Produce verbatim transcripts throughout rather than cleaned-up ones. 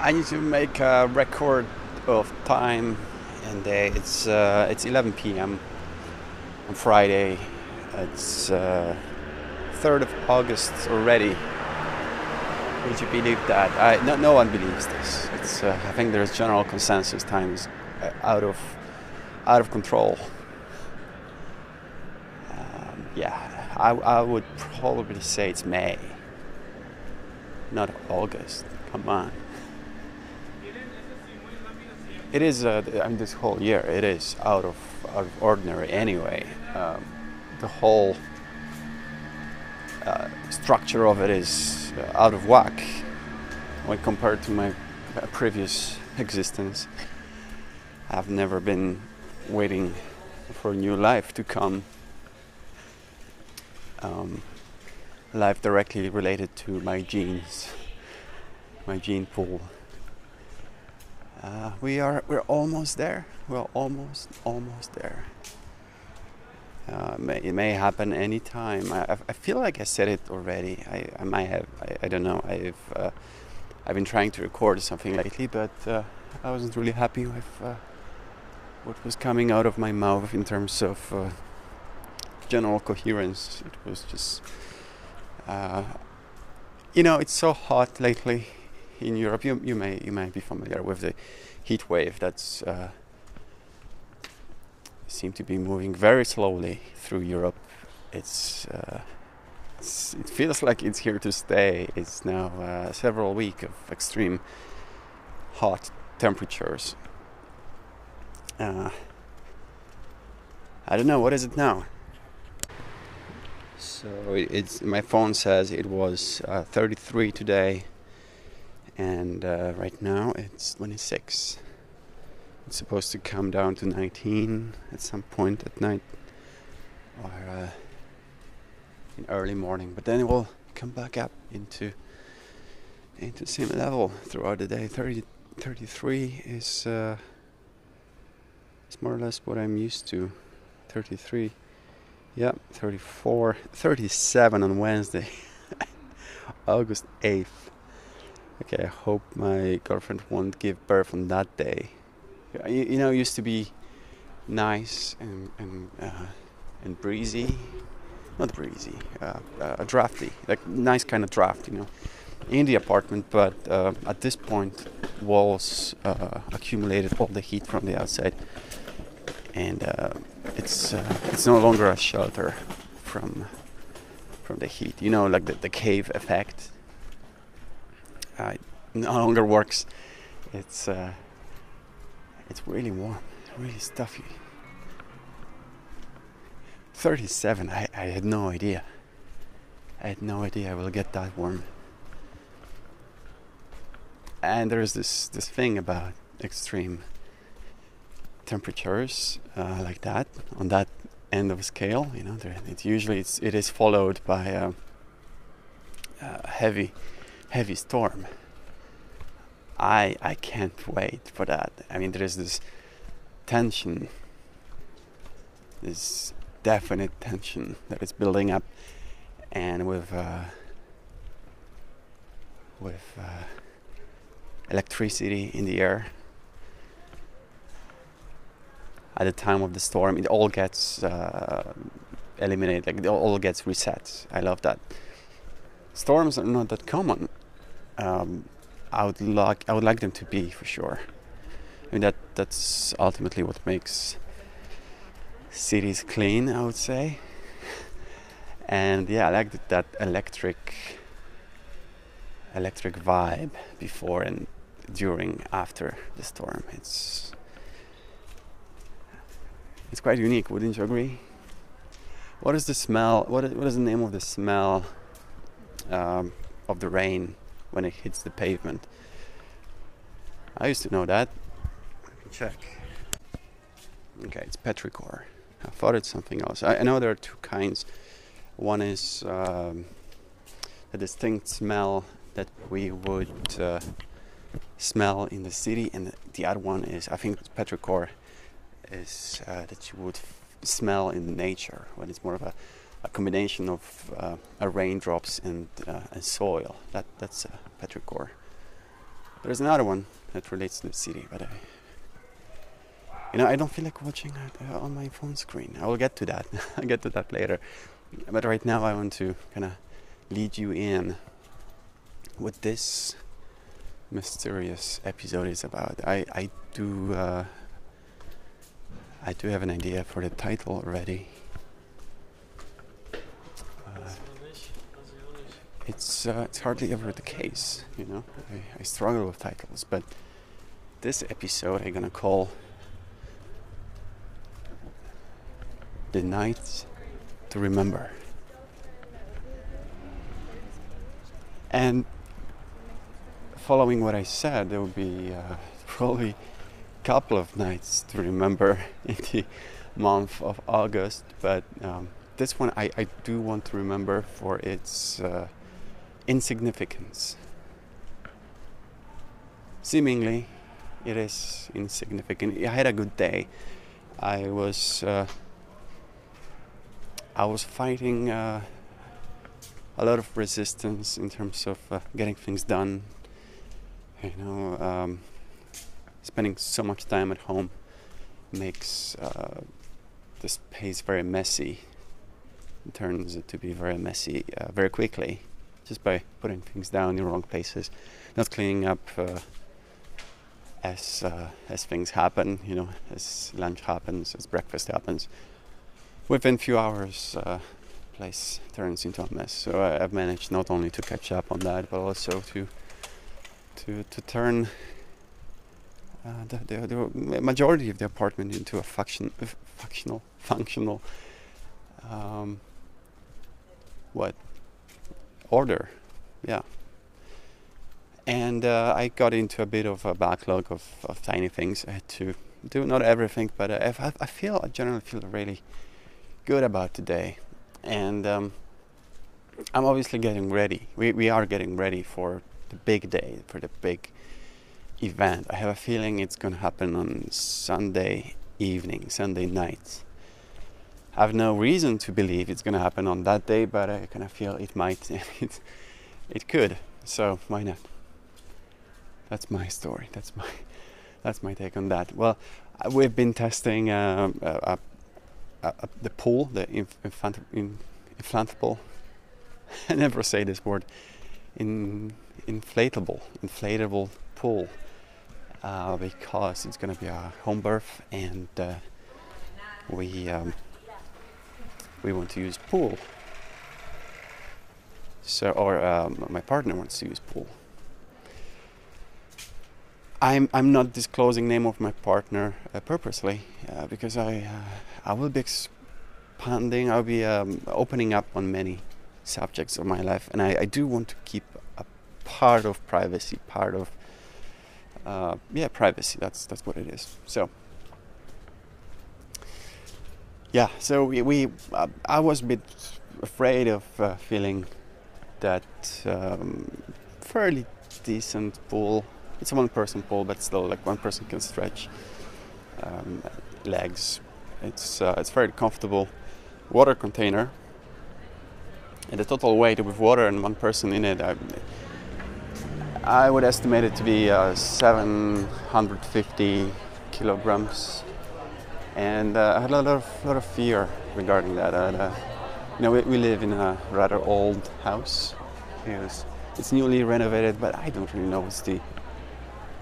I need to make a record of time, and uh, it's uh, it's eleven p m on Friday. It's uh, third of August already. Would you believe that? I no, no one believes this. It's uh, I think there's general consensus. Time is out of out of control. Um, yeah, I I would probably say it's May, not August. Come on. It is, uh, I mean, this whole year, it is out of, out of ordinary anyway. Um, the whole uh, structure of it is uh, out of whack when compared to my previous existence. I've never been waiting for a new life to come. Um, life directly related to my genes, my gene pool. Uh, we are, we're almost there. We're almost, almost there. Uh, it, may, it may happen anytime. I, I feel like I said it already. I, I might have, I, I don't know. I've, uh, I've been trying to record something lately, but uh, I wasn't really happy with uh, what was coming out of my mouth in terms of uh, general coherence. It was just, uh, you know, it's so hot lately. In Europe, you, you may you may be familiar with the heat wave that's uh, seemed to be moving very slowly through Europe. It's, uh, it's it feels like it's here to stay. It's now uh, several weeks of extreme hot temperatures. Uh, I don't know, what is it now? So it's my phone says it was uh, thirty-three today. And uh, right now it's twenty-six. It's supposed to come down to nineteen at some point at night or uh, in early morning, but then it will come back up into into the same level throughout the day. thirty, thirty-three is uh, it's more or less what I'm used to. thirty-three, yeah, thirty-four, thirty-seven on Wednesday, August eighth. Okay, I hope my girlfriend won't give birth on that day. You, you know, it used to be nice and and, uh, and breezy. Not breezy, uh, uh, drafty. Like, nice kind of draft, you know, in the apartment. But uh, at this point, walls uh, accumulated all the heat from the outside. And uh, it's uh, it's no longer a shelter from, from the heat. You know, like the, the cave effect. Uh, it no longer works. It's uh, it's really warm, really stuffy. thirty-seven. I, I had no idea. I had no idea I will get that warm. And there's this this thing about extreme temperatures uh, like that on that end of a scale. You know, there, it usually it's, it is followed by a, a heavy. heavy storm. I I can't wait for that. I mean, there is this tension, this definite tension that is building up, and with uh, with uh, electricity in the air. At the time of the storm, it all gets uh, eliminated. Like, it all gets reset. I love that. Storms are not that common. Um, I would like I would like them to be, for sure. I mean, that that's ultimately what makes cities clean, I would say. And yeah, I like that, that electric electric vibe before and during, after the storm. It's it's quite unique, wouldn't you agree? What is the smell? What is, what is the name of the smell? Um, of the rain when it hits the pavement. I used to know that. Let me check. Okay, it's petrichor. I thought it's something else. I, I know there are two kinds. One is um, a distinct smell that we would uh, smell in the city, and the other one is, I think petrichor is uh, that you would f smell in nature, when it's more of a A combination of uh, uh, raindrops and, uh, and soil. That that's uh, petrichor. There's another one that relates to the city, but I, you know, I don't feel like watching it on my phone screen. I will get to that. I'll get to that later. But right now I want to kind of lead you in what this mysterious episode is about. I, I do uh, I do have an idea for the title already. Uh, it's uh, it's hardly ever the case, you know. I, I struggle with titles, but this episode I'm gonna call The Night to Remember. And following what I said, there will be uh, probably a couple of nights to remember in the month of August, but um, this one I, I do want to remember for its uh, insignificance. Seemingly, it is insignificant. I had a good day. I was uh, I was fighting uh, a lot of resistance in terms of uh, getting things done. You know, um, spending so much time at home makes uh, the space very messy. It turns it to be very messy uh, very quickly, just by putting things down in the wrong places, not cleaning up uh, as uh, as things happen. You know, as lunch happens, as breakfast happens. Within a few hours, uh, place turns into a mess. So I, I've managed not only to catch up on that, but also to to to turn uh, the, the, the majority of the apartment into a function, functional, functional, um, what order, yeah. And uh, I got into a bit of a backlog of, of tiny things I had to do. Not everything, but I, I, I feel I generally feel really good about today, and um, I'm obviously getting ready. We we are getting ready for the big day, for the big event. I have a feeling it's going to happen on Sunday evening, Sunday night. I have no reason to believe it's going to happen on that day, but I kind of feel it might. it it could. So why not? That's my story. That's my that's my take on that. Well, we've been testing uh, a. a Uh, the pool, the inf infant in inflatable. I never say this word. In inflatable, inflatable pool, uh, because it's going to be a home birth, and uh, we um, we want to use pool. So, or um, my partner wants to use pool. I'm I'm not disclosing name of my partner uh, purposely uh, because I uh, I will be expanding. I'll be um, opening up on many subjects of my life, and I, I do want to keep a part of privacy, part of uh, yeah privacy. That's that's what it is. So yeah, so we, we uh, I was a bit afraid of uh, feeling that um, fairly decent pool. It's a one-person pool, but still, like, one person can stretch um, legs. It's uh, it's very comfortable water container, and the total weight with water and one person in it, I, I would estimate it to be uh, seven hundred fifty kilograms. And uh, I had a lot of lot of fear regarding that. I had, uh, you know, we, we live in a rather old house. Yes, it's newly renovated, but I don't really know what's the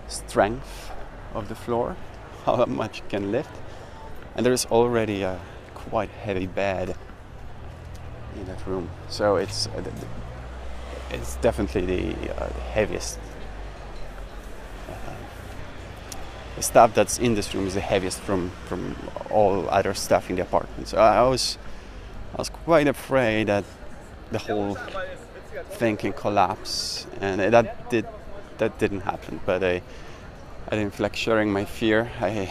strength of the floor, how much it can lift, and there's already a quite heavy bed in that room, so it's uh, it's definitely the, uh, the heaviest uh, the stuff that's in this room is the heaviest from from all other stuff in the apartment. So I was I was quite afraid that the whole thing can collapse, and that did. That didn't happen, but I, I didn't feel like sharing my fear. I,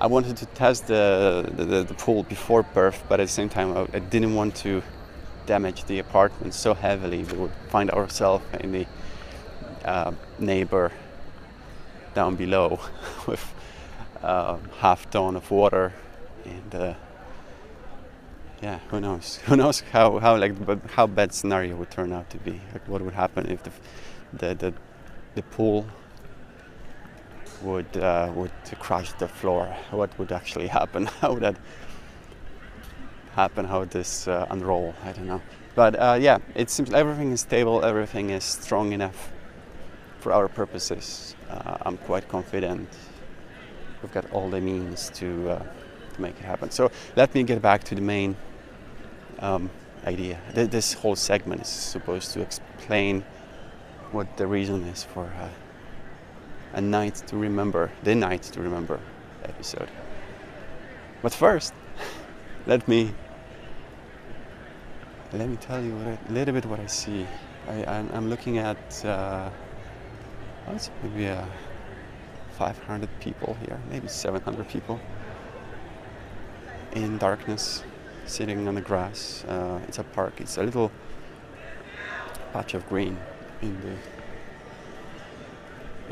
I wanted to test the the, the pool before birth, but at the same time, I, I didn't want to damage the apartment so heavily. We would find ourselves in the uh, neighbor down below with uh, half ton of water, and uh, yeah, who knows? Who knows how how like but how bad scenario would turn out to be? Like, what would happen if the The, the the pool would uh, would crush the floor. What would actually happen? How would that happen? How would this uh, unroll? I don't know. But uh, yeah, it seems everything is stable. Everything is strong enough for our purposes. Uh, I'm quite confident. We've got all the means to uh, to make it happen. So let me get back to the main um, idea. Th this whole segment is supposed to explain what the reason is for uh, a night to remember, the night to remember episode. But first, let me let me tell you a little bit what I see. I, I'm, I'm looking at uh, what's it, maybe a. five hundred people here, maybe seven hundred people in darkness, sitting on the grass. Uh, it's a park. It's a little patch of green in the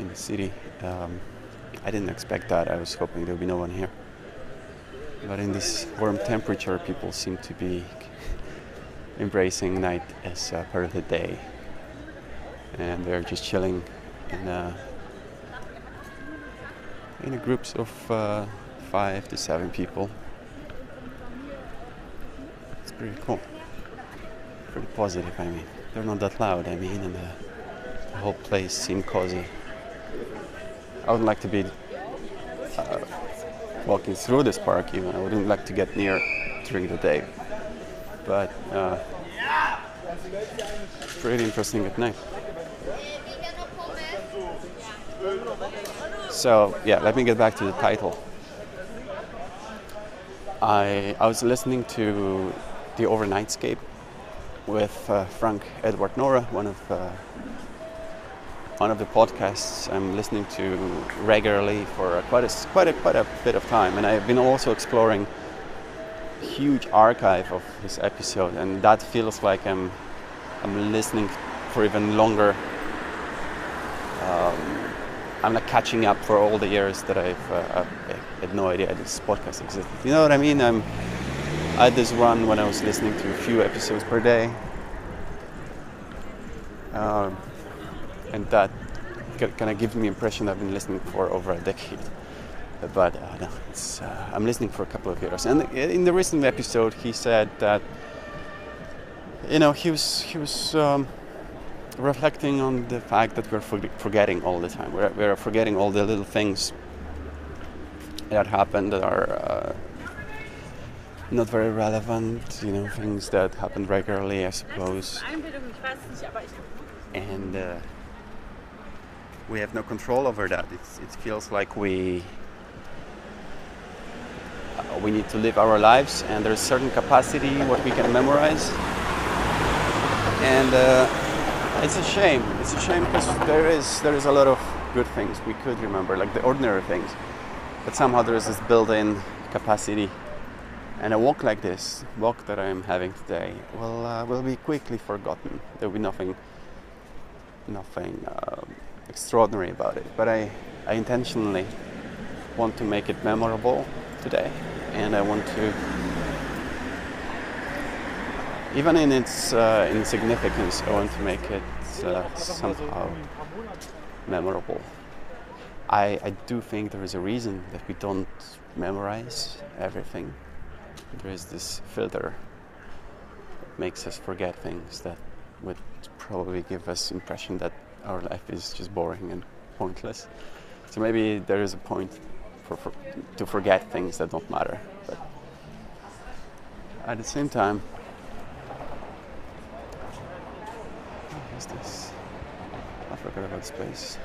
in the city. Um, I didn't expect that. I was hoping there would be no one here. But in this warm temperature, people seem to be embracing night as uh, part of the day, and they're just chilling in a in groups of uh, five to seven people. It's pretty cool, pretty positive. I mean, they're not that loud. I mean, and the, the whole place seemed cozy. I wouldn't like to be uh, walking through this park even. I wouldn't like to get near during the day, but uh, pretty interesting at night. So yeah, let me get back to the title. I I was listening to The Overnightscape with uh, Frank Edward Nora, one of uh, one of the podcasts I'm listening to regularly for quite a quite a quite a bit of time, and I've been also exploring a huge archive of his episode, and that feels like I'm I'm listening for even longer. Um, I'm not catching up for all the years that I've, uh, I had no idea this podcast existed. You know what I mean? I'm, I had this run when I was listening to a few episodes per day. Um, and that kind of gives me the impression I've been listening for over a decade. But uh, no, it's, uh, I'm listening for a couple of years. And in the recent episode, he said that, you know, he was... He was um, reflecting on the fact that we're forgetting all the time. We're, we're forgetting all the little things that happen that are uh, not very relevant, you know, things that happen regularly, I suppose. And uh, we have no control over that. It's, it feels like we uh, we need to live our lives, and there's a certain capacity what we can memorize. And uh, It's a shame. It's a shame because there is there is a lot of good things we could remember, like the ordinary things. But somehow there is this built-in capacity. And a walk like this, walk that I am having today, will uh, will be quickly forgotten. There will be nothing, nothing uh, extraordinary about it. But I, I intentionally want to make it memorable today, and I want to. Even in its uh, insignificance, I want to make it uh, somehow memorable. I, I do think there is a reason that we don't memorize everything. There is this filter that makes us forget things that would probably give us the impression that our life is just boring and pointless. So maybe there is a point for, for, to forget things that don't matter. But at the same time, this. I forgot about space.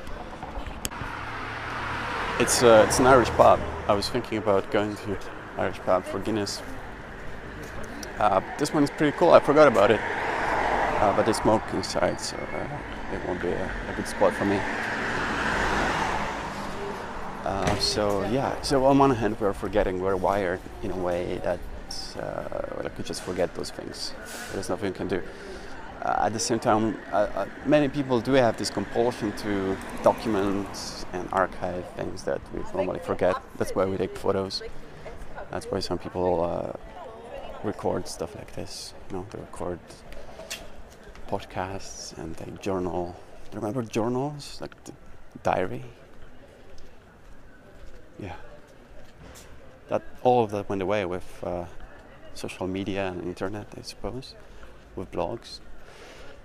It's uh, it's an Irish pub. I was thinking about going to Irish pub for Guinness. Uh, this one is pretty cool. I forgot about it, uh, but they smoke inside, so uh, it won't be a, a good spot for me. Uh, so yeah. So on one hand, we're forgetting. We're wired in a way that uh, we could just forget those things. There's nothing you can do. Uh, at the same time, uh, uh, many people do have this compulsion to document and archive things that we normally forget. That's why we take photos. That's why some people uh, record stuff like this. You know, they record podcasts and they journal Do you remember journals, like the diary? Yeah. That, all of that went away with uh, social media and internet, I suppose, with blogs.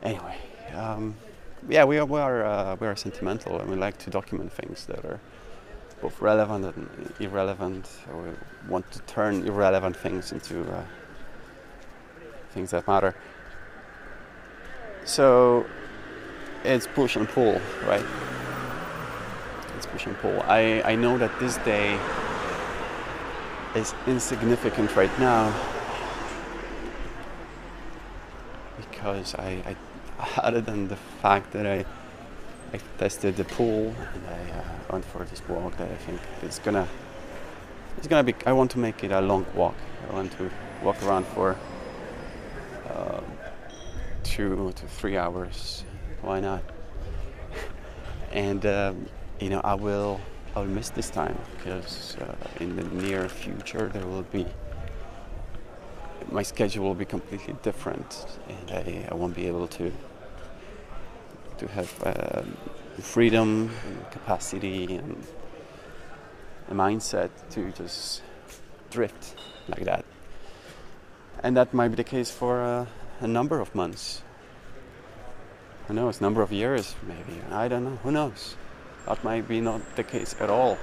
Anyway, um, yeah, we are we are, uh, we are sentimental, and we like to document things that are both relevant and irrelevant. We want to turn irrelevant things into uh, things that matter. So it's push and pull, right? It's push and pull. I, I know that this day is insignificant right now because I, I other than the fact that I I tested the pool and I uh, went for this walk that I think it's gonna it's gonna be I want to make it a long walk. I want to walk around for uh, two to three hours. Why not? And um, you know, I will I will miss this time because uh, in the near future there will be my schedule will be completely different, and I, I won't be able to. To have uh, freedom and capacity and a mindset to just drift like that, and that might be the case for uh, a number of months. Who knows? Number of years, maybe. I don't know. Who knows? That might be not the case at all.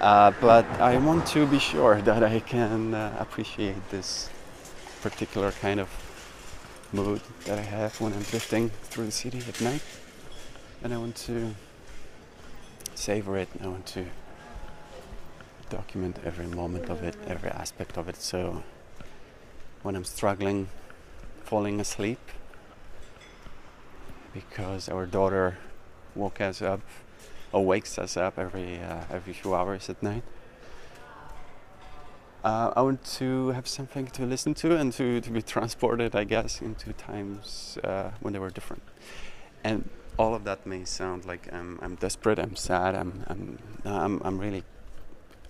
Uh, but I want to be sure that I can uh, appreciate this particular kind of mood that I have when I'm drifting through the city at night, and I want to savor it. I want to document every moment of it, every aspect of it. So when I'm struggling, falling asleep because our daughter woke us up or wakes us up every uh, every few hours at night, Uh, I want to have something to listen to and to, to be transported, I guess, into times uh, when they were different. And all of that may sound like I'm, I'm desperate, I'm sad, I'm, I'm, I'm, I'm really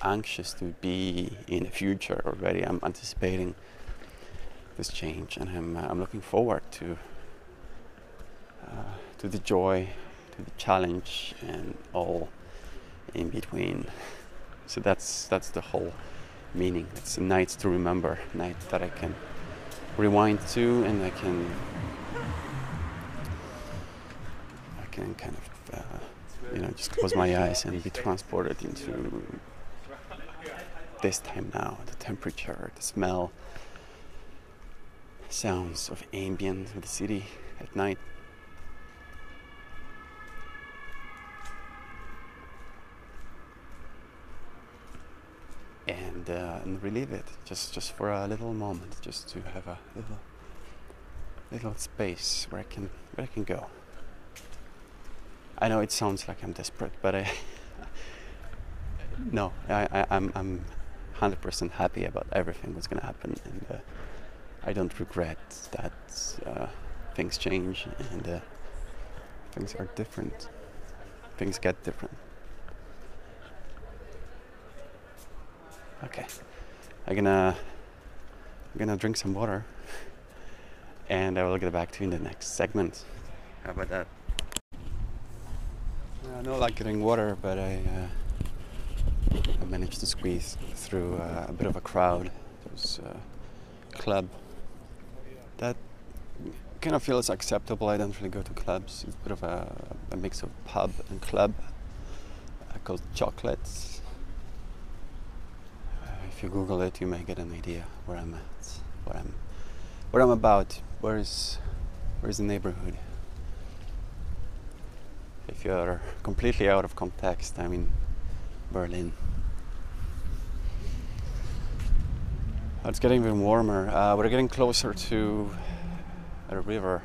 anxious to be in the future already. I'm anticipating this change, and I'm, uh, I'm looking forward to uh, to the joy, to the challenge, and all in between. So that's that's the whole meaning. It's a night to remember, a night that I can rewind to, and I can I can kind of uh, you know, just close my eyes and be transported into this time now, the temperature, the smell, sounds of ambient of the city at night. And, uh, and relieve it just just for a little moment, just to have a little little space where I can where I can go. I know it sounds like I'm desperate, but I no, I, I I'm I'm one hundred percent happy about everything that's gonna happen, and uh, I don't regret that uh, things change and uh, things are different, things get different. Okay, I'm gonna I'm gonna drink some water, and I will get back to you in the next segment. How about that? I don't like getting water, but I, uh, I managed to squeeze through uh, a bit of a crowd. There's a club that kind of feels acceptable. I don't really go to clubs. It's a bit of a, a mix of pub and club uh, called Chocolates. If you Google it, you may get an idea where I'm at, what I'm, what I'm about. Where is, where is the neighborhood? If you are completely out of context, I'm in Berlin. Oh, it's getting even warmer. Uh, we're getting closer to a river,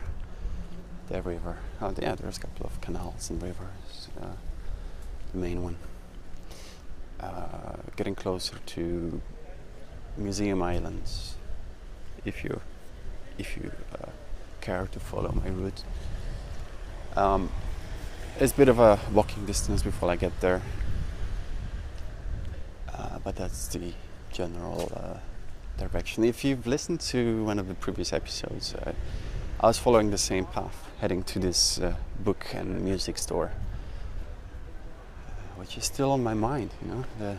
the river. Oh, yeah, there's a couple of canals and rivers. Uh, the main one. Uh, getting closer to Museum Islands, if you if you uh, care to follow my route. Um, it's a bit of a walking distance before I get there, uh, but that's the general uh, direction. If you've listened to one of the previous episodes, uh, I was following the same path, heading to this uh, book and music store, which is still on my mind, you know, the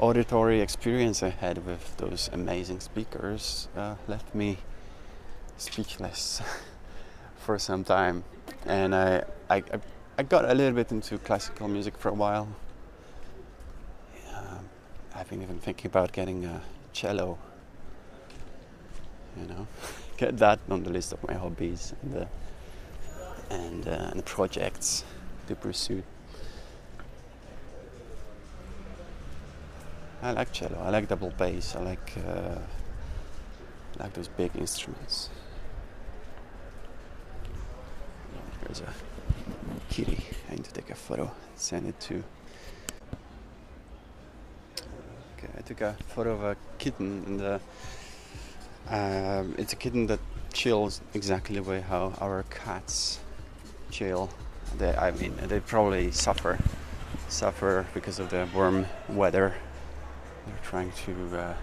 auditory experience I had with those amazing speakers uh, left me speechless for some time. And I, I, I got a little bit into classical music for a while. Um, I've been even thinking about getting a cello, you know, get that on the list of my hobbies and the, and, uh, and the projects to pursue. I like cello, I like double bass, I like, uh, I like those big instruments. Here's a kitty, I need to take a photo and send it to... Okay, I took a photo of a kitten, and uh, uh, it's a kitten that chills exactly the way how our cats chill. They, I mean, they probably suffer, suffer because of the warm weather. They're trying to, uh,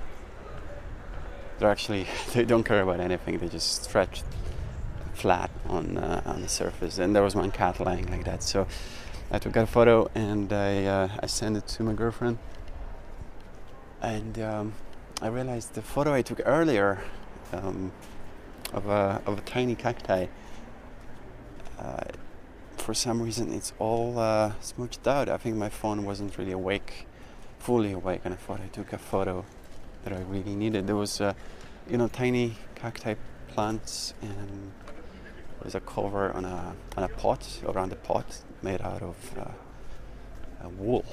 they're actually, they don't care about anything, they just stretch flat on, uh, on the surface. And there was one cat lying like that, so I took a photo and I, uh, I sent it to my girlfriend. And um, I realized the photo I took earlier um, of, a, of a tiny cacti, uh, for some reason it's all uh, smooched out. I think my phone wasn't really awake. fully awake, and I thought I took a photo that I really needed. There was, uh, you know, tiny cacti plants, and there was a cover on a on a pot, around a pot made out of uh, wool.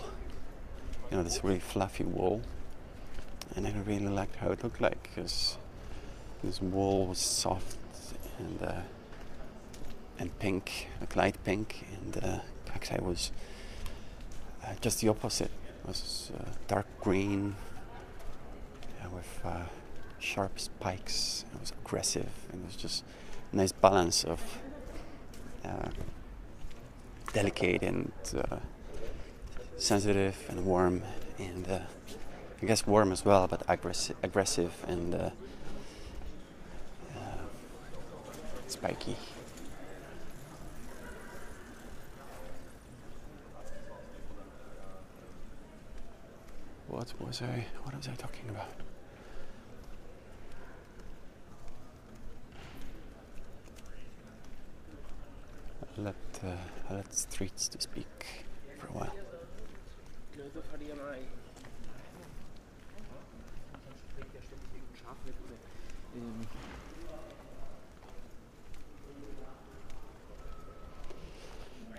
You know, this really fluffy wool, and I really liked how it looked like because this wool was soft and uh, and pink, like light pink, and the uh, cacti was uh, just the opposite. was uh, dark green uh, with uh, sharp spikes. It was aggressive, and it was just a nice balance of uh, delicate and uh, sensitive and warm, and uh, I guess warm as well, but aggressi aggressive and uh, uh, spiky. What was I, what was I talking about? I let, uh, I let streets to speak for a while.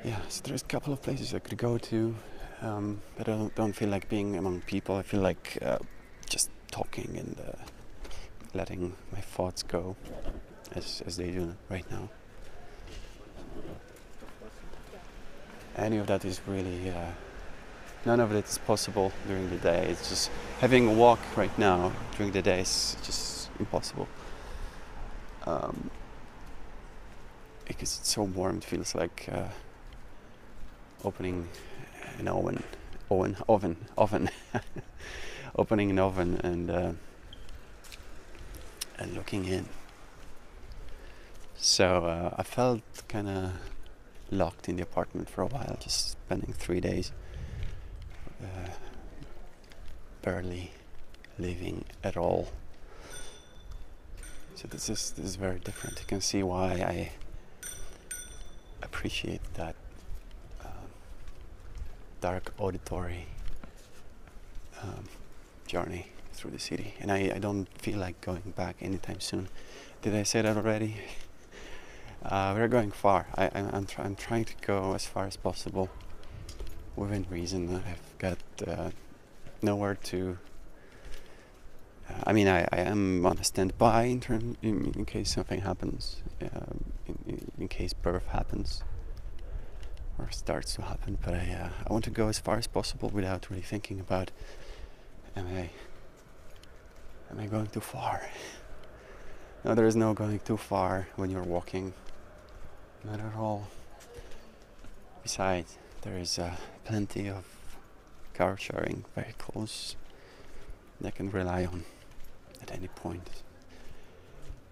Yeah, so there's a couple of places I could go to. Um, but I don't, don't feel like being among people. I feel like uh, just talking and uh, letting my thoughts go, as, as they do right now. Any of that is really... Uh, none of it is possible during the day. It's just... Having a walk right now during the day is just impossible. Um, because it's so warm, it feels like uh, opening... an oven, oven, oven, oven, opening an oven and uh, and looking in. So uh, I felt kind of locked in the apartment for a while, just spending three days uh, barely living at all. So this is this is very different. You can see why I appreciate that. Dark auditory um, journey through the city, and I, I don't feel like going back anytime soon. Did I say that already? uh, we're going far. I, I, I'm, try I'm trying to go as far as possible within reason. I've got uh, nowhere to uh, I mean I, I am on a standby in, term in, in case something happens, uh, in, in, in case birth happens or starts to happen, but I, uh, I want to go as far as possible without really thinking about am I am I going too far. No, there is no going too far when you're walking, not at all. Besides, there is uh, plenty of car sharing vehicles that I can rely on at any point.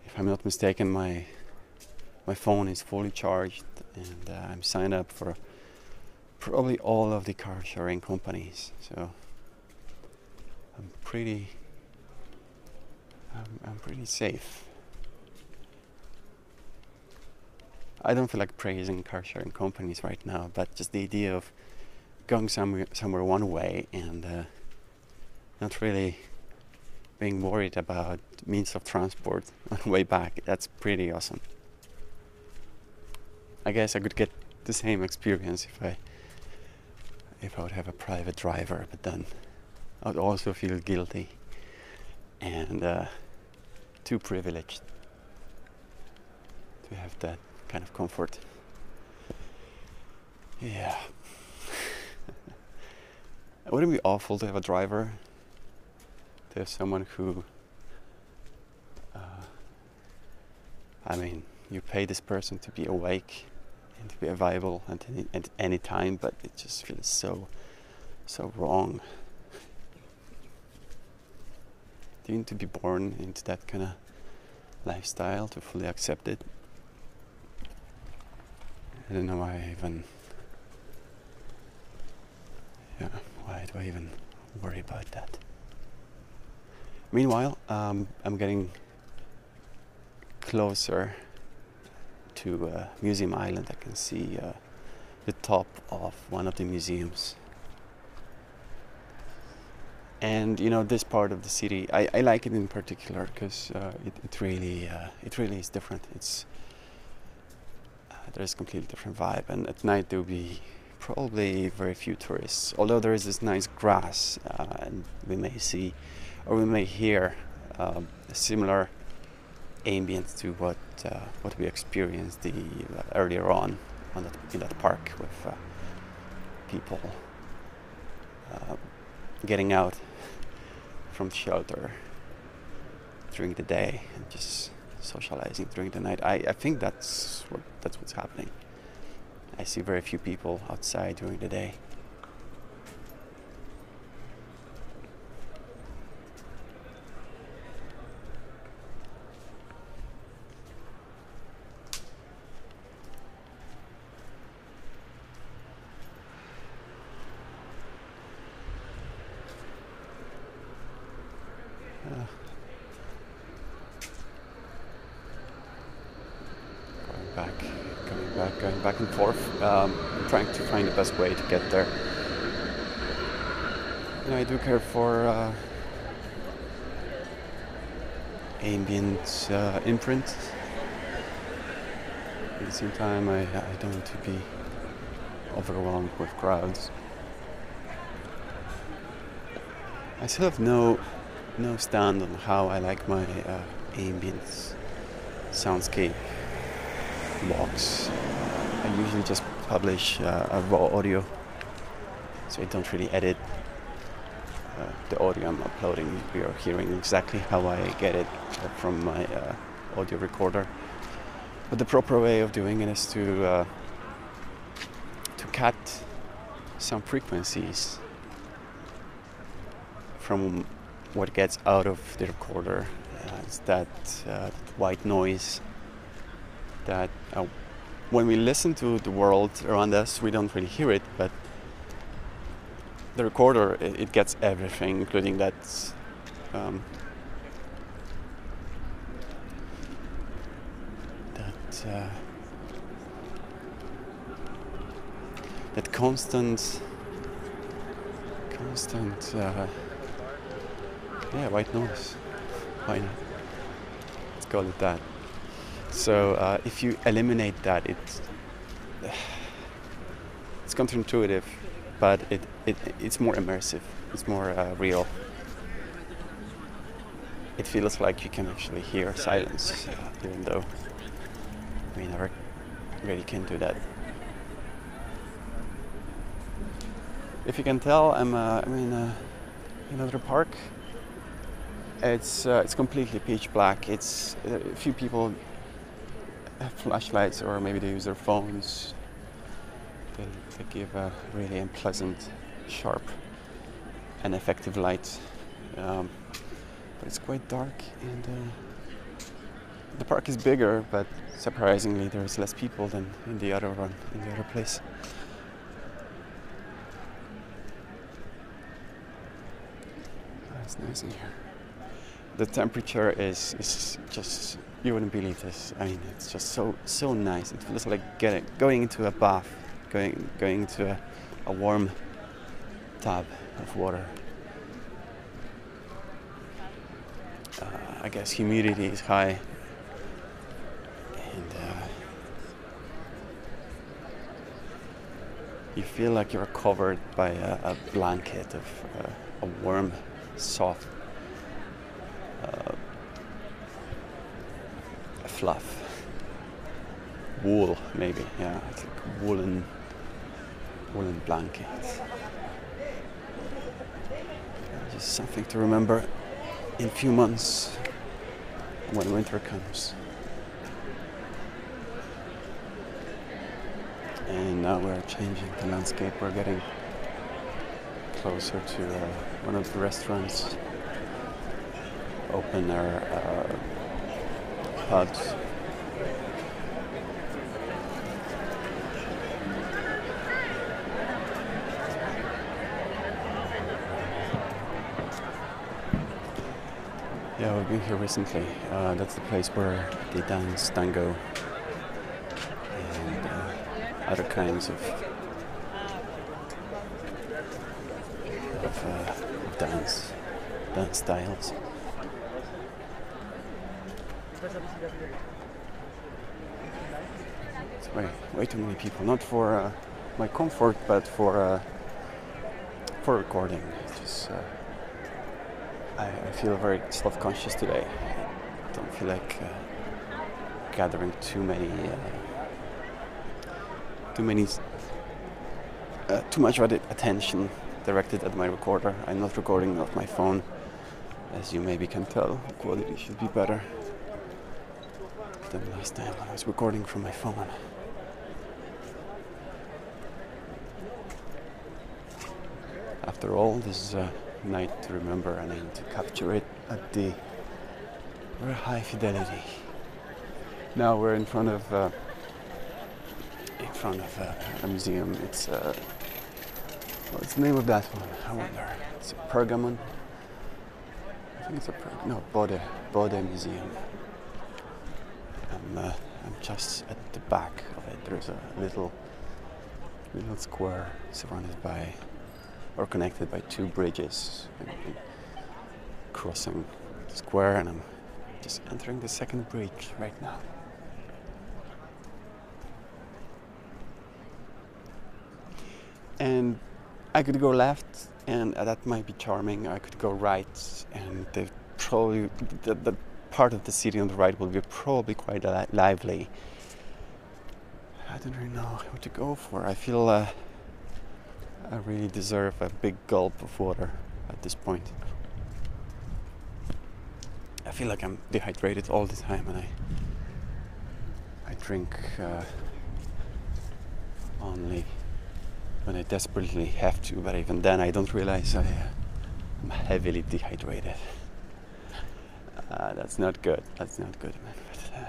If I'm not mistaken, my my phone is fully charged, and uh, I'm signed up for probably all of the car sharing companies, so I'm pretty I'm, I'm pretty safe. I don't feel like praising car sharing companies right now, but just the idea of going somewhere, somewhere one way and uh, not really being worried about means of transport on the way back, that's pretty awesome. I guess I could get the same experience if I if I would have a private driver, but then I would also feel guilty and uh, too privileged to have that kind of comfort. Yeah. Wouldn't it be awful to have a driver? To have someone who... Uh, I mean, you pay this person to be awake and to be available at any, at any time, but it just feels so, so wrong. Do you need to be born into that kind of lifestyle to fully accept it? I don't know why I even... Yeah, why do I even worry about that? Meanwhile, um, I'm getting closer to uh, Museum Island. I can see uh, the top of one of the museums. And you know, this part of the city, I, I like it in particular because uh, it, it really, uh, it really is different. It's uh, there's a completely different vibe, and at night there will be probably very few tourists, although there is this nice grass, uh, and we may see or we may hear um, a similar ambience to what uh, what we experienced the uh, earlier on on that, in that park, with uh, people uh, getting out from shelter during the day and just socializing during the night. I, I think that's what that's what's happening. I see very few people outside during the day. Uh, going back. Back, going back and forth, um, I'm trying to find the best way to get there. You know, I do care for uh, ambient uh, imprint. At the same time, I, I don't want to be overwhelmed with crowds. I still have no no stand on how I like my uh, ambient soundscape Box. I usually just publish uh, a raw audio, so I don't really edit uh, the audio I'm uploading. We are hearing exactly how I get it from my uh, audio recorder. But the proper way of doing it is to uh, to cut some frequencies from what gets out of the recorder. Uh, it's that, uh, that white noise that uh, when we listen to the world around us, we don't really hear it, but the recorder, it, it gets everything, including that um, that uh, that constant constant uh, yeah, white noise. Why not? Let's call it that. So uh, if you eliminate that, it's, uh, it's counterintuitive, but it, it it's more immersive, it's more uh, real. It feels like you can actually hear silence, even though we never really can do that. If you can tell, I'm, uh, I'm in uh, another park. It's, uh, it's completely pitch black. It's uh, a few people have flashlights, or maybe they use their phones. They, they give a really unpleasant, sharp, and effective light. Um, but it's quite dark, and uh, The park is bigger, but surprisingly there's less people than in the other one, in the other place. It's nice in here. The temperature is, is just, you wouldn't believe this. I mean, it's just so so nice. It feels like getting, going into a bath, going going into a, a warm tub of water. Uh, I guess humidity is high. And uh, you feel like you're covered by a, a blanket of uh, a warm, soft uh, fluff. Wool, maybe, yeah, it's like a woolen, woolen blanket. Just something to remember in a few months when winter comes. And now we're changing the landscape. We're getting closer to uh, one of the restaurants. Open our uh, pubs. Yeah, we've been here recently. Uh, that's the place where they dance tango and uh, other kinds of, of uh, dance, dance styles. It's way, way too many people. Not for uh, my comfort, but for uh, for recording. It's just. Uh, I feel very self-conscious today. I don't feel like uh, gathering too many, uh, too many, uh, too much of the attention directed at my recorder. I'm not recording off my phone, as you maybe can tell. The quality should be better than last time when I was recording from my phone. After all, this is a uh, night to remember, and I need to capture it at the very high fidelity. Now we're in front of uh, in front of uh, a museum. It's uh, what's the name of that one? I wonder. It's a Pergamon. I think it's a Perg no Bode Bode Museum. I'm uh, I'm just at the back of it. There's a little little square surrounded by, or connected by, two bridges. I'm crossing the square and I'm just entering the second bridge right now. And I could go left, and that might be charming. I could go right, and the probably the, the part of the city on the right will be probably quite li lively. I don't really know what to go for. I feel uh, I really deserve a big gulp of water at this point. I feel like I'm dehydrated all the time, and I I drink uh, only when I desperately have to, but even then I don't realize I, uh, I'm heavily dehydrated. Uh, that's not good. That's not good, man. But, uh,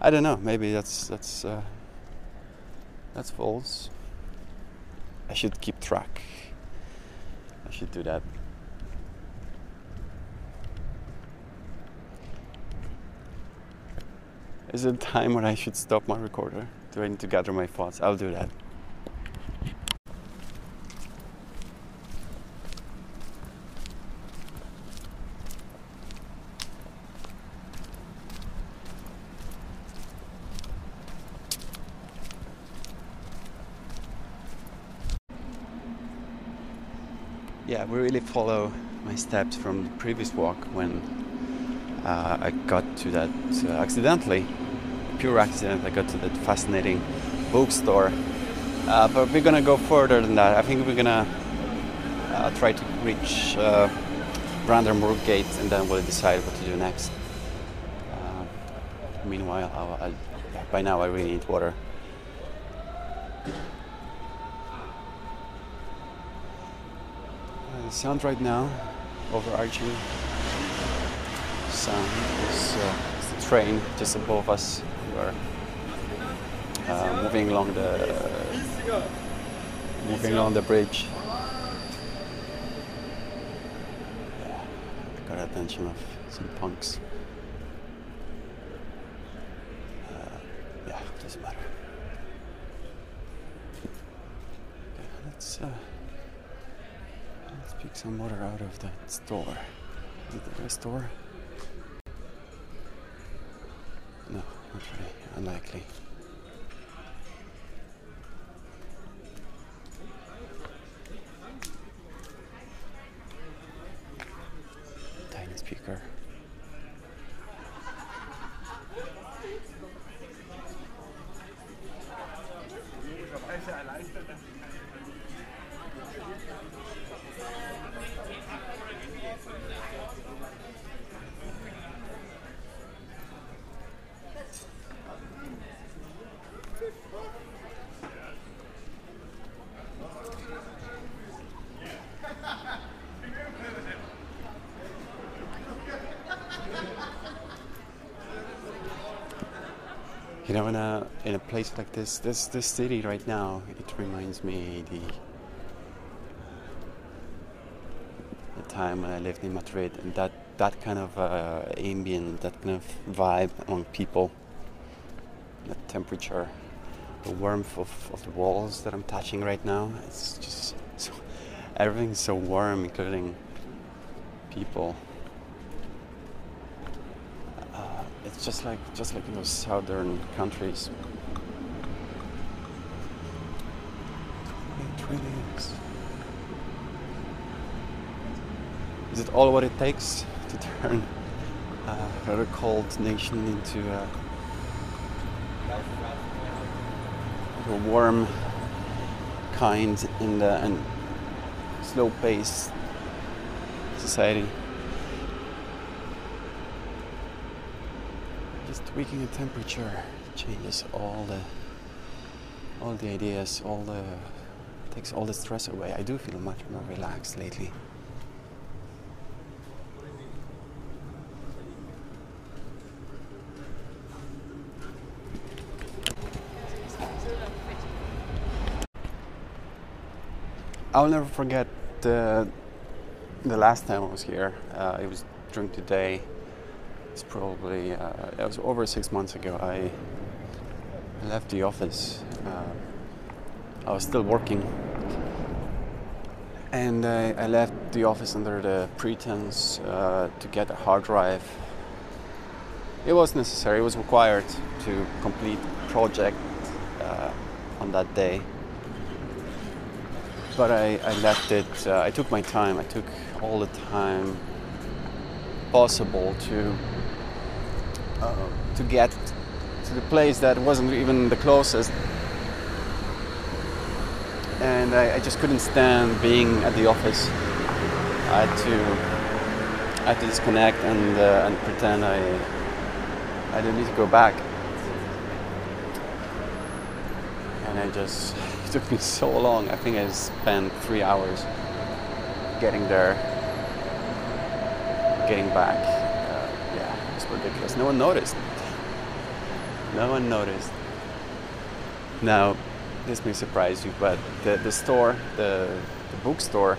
I don't know. Maybe that's that's uh, that's false. I should keep track. I should do that. Is it a time when I should stop my recorder? Do I need to gather my thoughts? I'll do that. Yeah, we really follow my steps from the previous walk when uh, I got to that uh, accidentally, pure accident, I got to that fascinating bookstore. Uh, but we're gonna go further than that. I think we're gonna uh, try to reach uh, Brandenburg Gate, and then we'll decide what to do next. Uh, meanwhile, I'll, I'll, by now I really need water. The sound right now, overarching sound, is uh, train just above us. We were uh, moving along the uh, moving along the bridge. Yeah, I got attention of some punks. Uh, yeah, doesn't matter. Okay, let's uh, let's pick some water out of that store. Is it the store? No, not really. Unlikely. Tiny speaker. You know, in a in a place like this, this this city right now, it reminds me the the time when I lived in Madrid, and that that kind of uh, ambient, that kind of vibe among people, the temperature, the warmth of, of the walls that I'm touching right now. It's just so, everything's so warm, including people. It's just like just like in those southern countries. It really is. Is it all what it takes to turn uh, a rather cold nation into a, a warm, kind, and, uh, and slow-paced society? Tweaking the temperature changes all the all the ideas, all the takes all the stress away. I do feel much more relaxed lately. I'll never forget the the last time I was here. Uh, it was during the day. It's probably, uh, it was over six months ago. I left the office. Uh, I was still working. And I, I left the office under the pretense uh, to get a hard drive. It was necessary, it was required to complete the project uh, on that day. But I, I left it, uh, I took my time, I took all the time possible to Uh, to get to the place that wasn't even the closest, and I, I just couldn't stand being at the office. I had to, I had to disconnect and uh, and pretend I I didn't need to go back. And I just it took me so long. I think I spent three hours getting there, getting back. Ridiculous. No one noticed. No one noticed. Now, this may surprise you, but the, the store, the, the bookstore,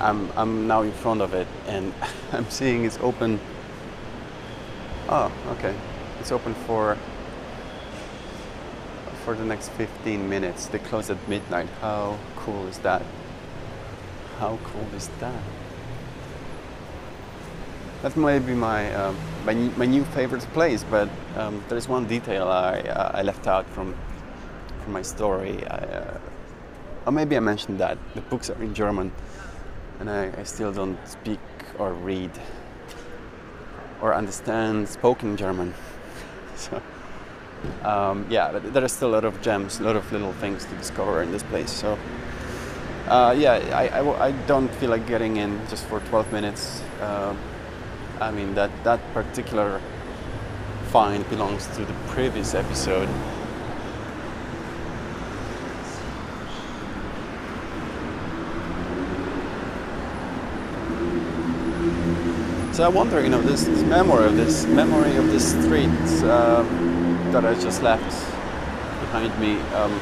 I'm I'm now in front of it, and I'm seeing it's open. Oh, okay. It's open for for the next fifteen minutes. They close at midnight. How cool is that? How cool is that? That may be my, uh, my my new favorite place, but um, there is one detail I uh, I left out from from my story. I, uh, or maybe I mentioned that the books are in German, and I, I still don't speak or read or understand spoken German. So um, yeah, but there are still a lot of gems, a lot of little things to discover in this place. So. Uh, yeah, I, I, I don't feel like getting in just for twelve minutes. Uh, I mean, that, that particular find belongs to the previous episode. So I wonder, you know, this, this memory of this memory of this street um, that I just left behind me. Um,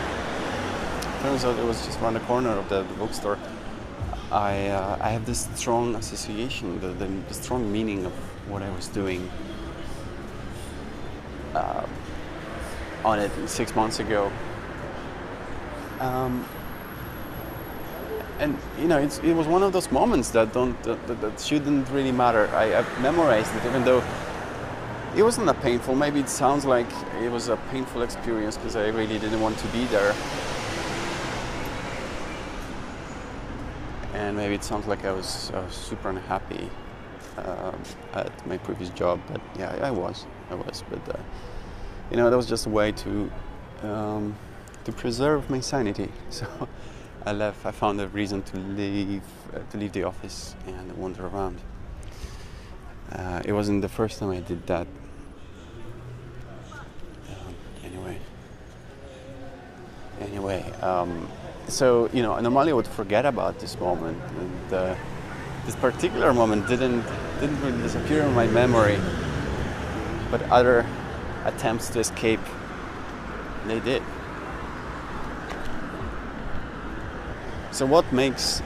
turns out it was just around the corner of the, the bookstore. I uh, I have this strong association, the, the, the strong meaning of what I was doing uh, on it six months ago. Um, And you know, it's, it was one of those moments that don't that, that, that shouldn't really matter. I, I memorized it, even though it wasn't that painful. Maybe it sounds like it was a painful experience because I really didn't want to be there. And maybe it sounds like I was uh, super unhappy um, at my previous job. But yeah, I was, I was. But uh, you know, that was just a way to um, to preserve my sanity. So. I left. I found a reason to leave, uh, to leave the office and wander around. Uh, it wasn't the first time I did that. Um, anyway, anyway, um, so you know, normally I would forget about this moment, and uh, this particular moment didn't didn't really disappear in my memory. But other attempts to escape, they did. So what makes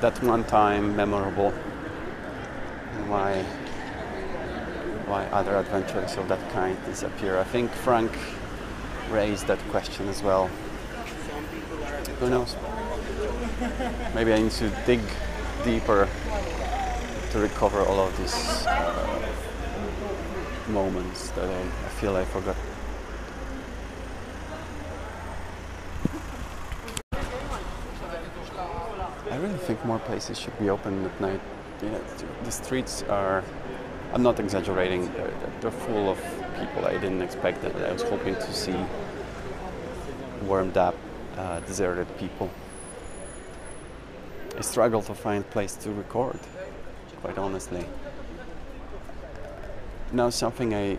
that one time memorable, and why, why other adventures of that kind disappear? I think Frank raised that question as well. Who knows? Maybe I need to dig deeper to recover all of these uh, moments that I, I feel I forgot. I really think more places should be open at night. You know, the streets are, I'm not exaggerating, they're, they're full of people I didn't expect that. I was hoping to see warmed up, uh, deserted people. I struggle to find a place to record, quite honestly. Now something I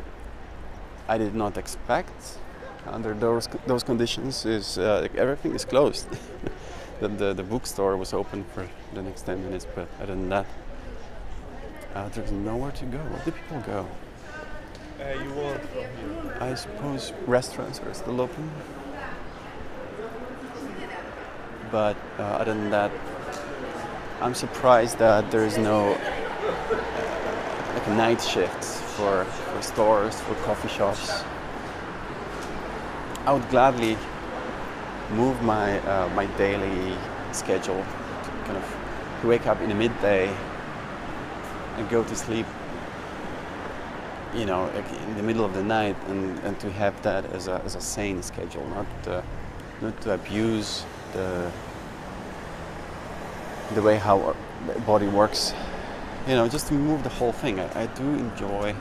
I did not expect under those, those conditions is uh, everything is closed. The, the, the bookstore was open for the next ten minutes, but other than that, uh, there's nowhere to go. Where do people go? Uh, you walk from here. I suppose restaurants are still open. But uh, other than that, I'm surprised that there's no uh, like a night shift for, for stores, for coffee shops. I would gladly move my uh, my daily schedule to kind of to wake up in the midday and go to sleep, you know, like in the middle of the night, and, and to have that as a as a sane schedule, not uh, not to abuse the the way how our body works, you know, just to move the whole thing. I, I do enjoy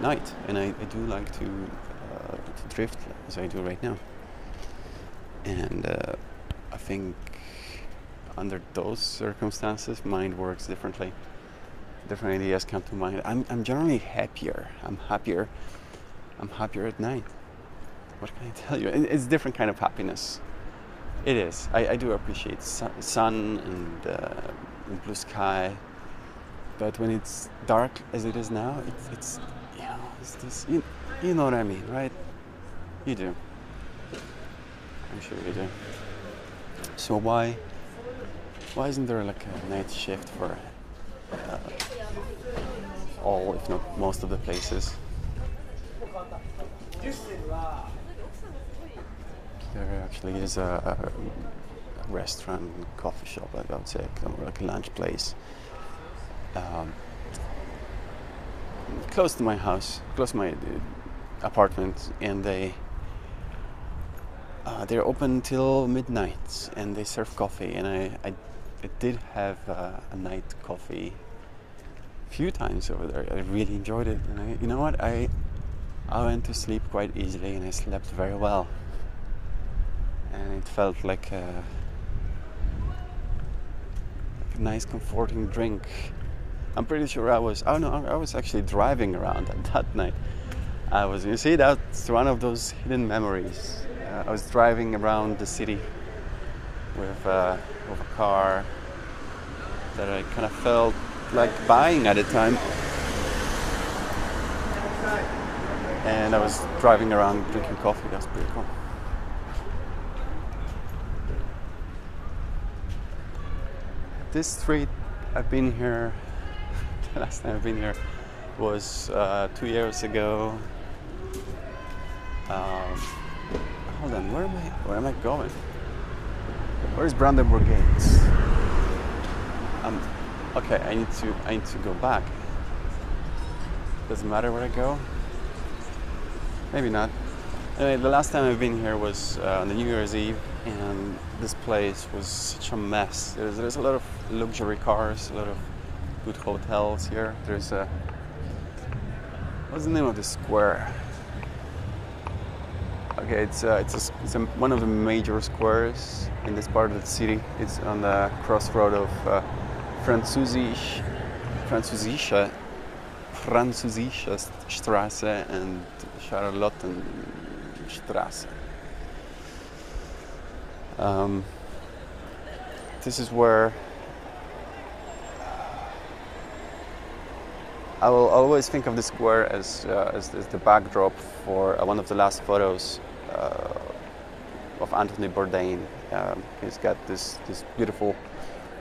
night, and I, I do like to uh, to drift as I do right now. And uh, I think under those circumstances, mind works differently. Different ideas come to mind. I'm, I'm generally happier. I'm happier. I'm happier at night. What can I tell you? It's a different kind of happiness. It is. I, I do appreciate sun, sun and, uh, and blue sky. But when it's dark as it is now, it's, it's you know, it's this, you, you know what I mean, right? You do. I'm sure you do. So why, why isn't there like a night shift for uh, all, if not most of the places? There actually is a, a restaurant, coffee shop, I would say, like a lunch place, um, close to my house, close to my apartment, and they. Uh, they're open till midnight, and they serve coffee. And I, I, I did have uh, a night coffee a few times over there. I really enjoyed it, and I, you know what? I, I went to sleep quite easily, and I slept very well. And it felt like a, like a nice, comforting drink. I'm pretty sure I was. Oh no, I was actually driving around that, that night. I was. You see, that's one of those hidden memories. Uh, I was driving around the city with, uh, with a car that I kind of felt like buying at the time. and I was driving around drinking coffee. That's pretty cool. This street, I've been here, the last time I've been here was uh, two years ago. Um, hold on, where am I, where am I going? Where's Brandenburg Gate? Um, okay, I need to, I need to go back. Doesn't matter where I go. Maybe not. Anyway, the last time I've been here was uh, on the New Year's Eve, and this place was such a mess. There's, there's a lot of luxury cars, a lot of good hotels here. There's a... What's the name of the square? Okay, it's, uh, it's, a, it's a, one of the major squares in this part of the city. It's on the crossroad of uh, Französisch, Französische, Französische Strasse and Charlottenstrasse. Um, this is where I will always think of the square as, uh, as, as the backdrop for uh, one of the last photos uh, of Anthony Bourdain. Um, he's got this, this beautiful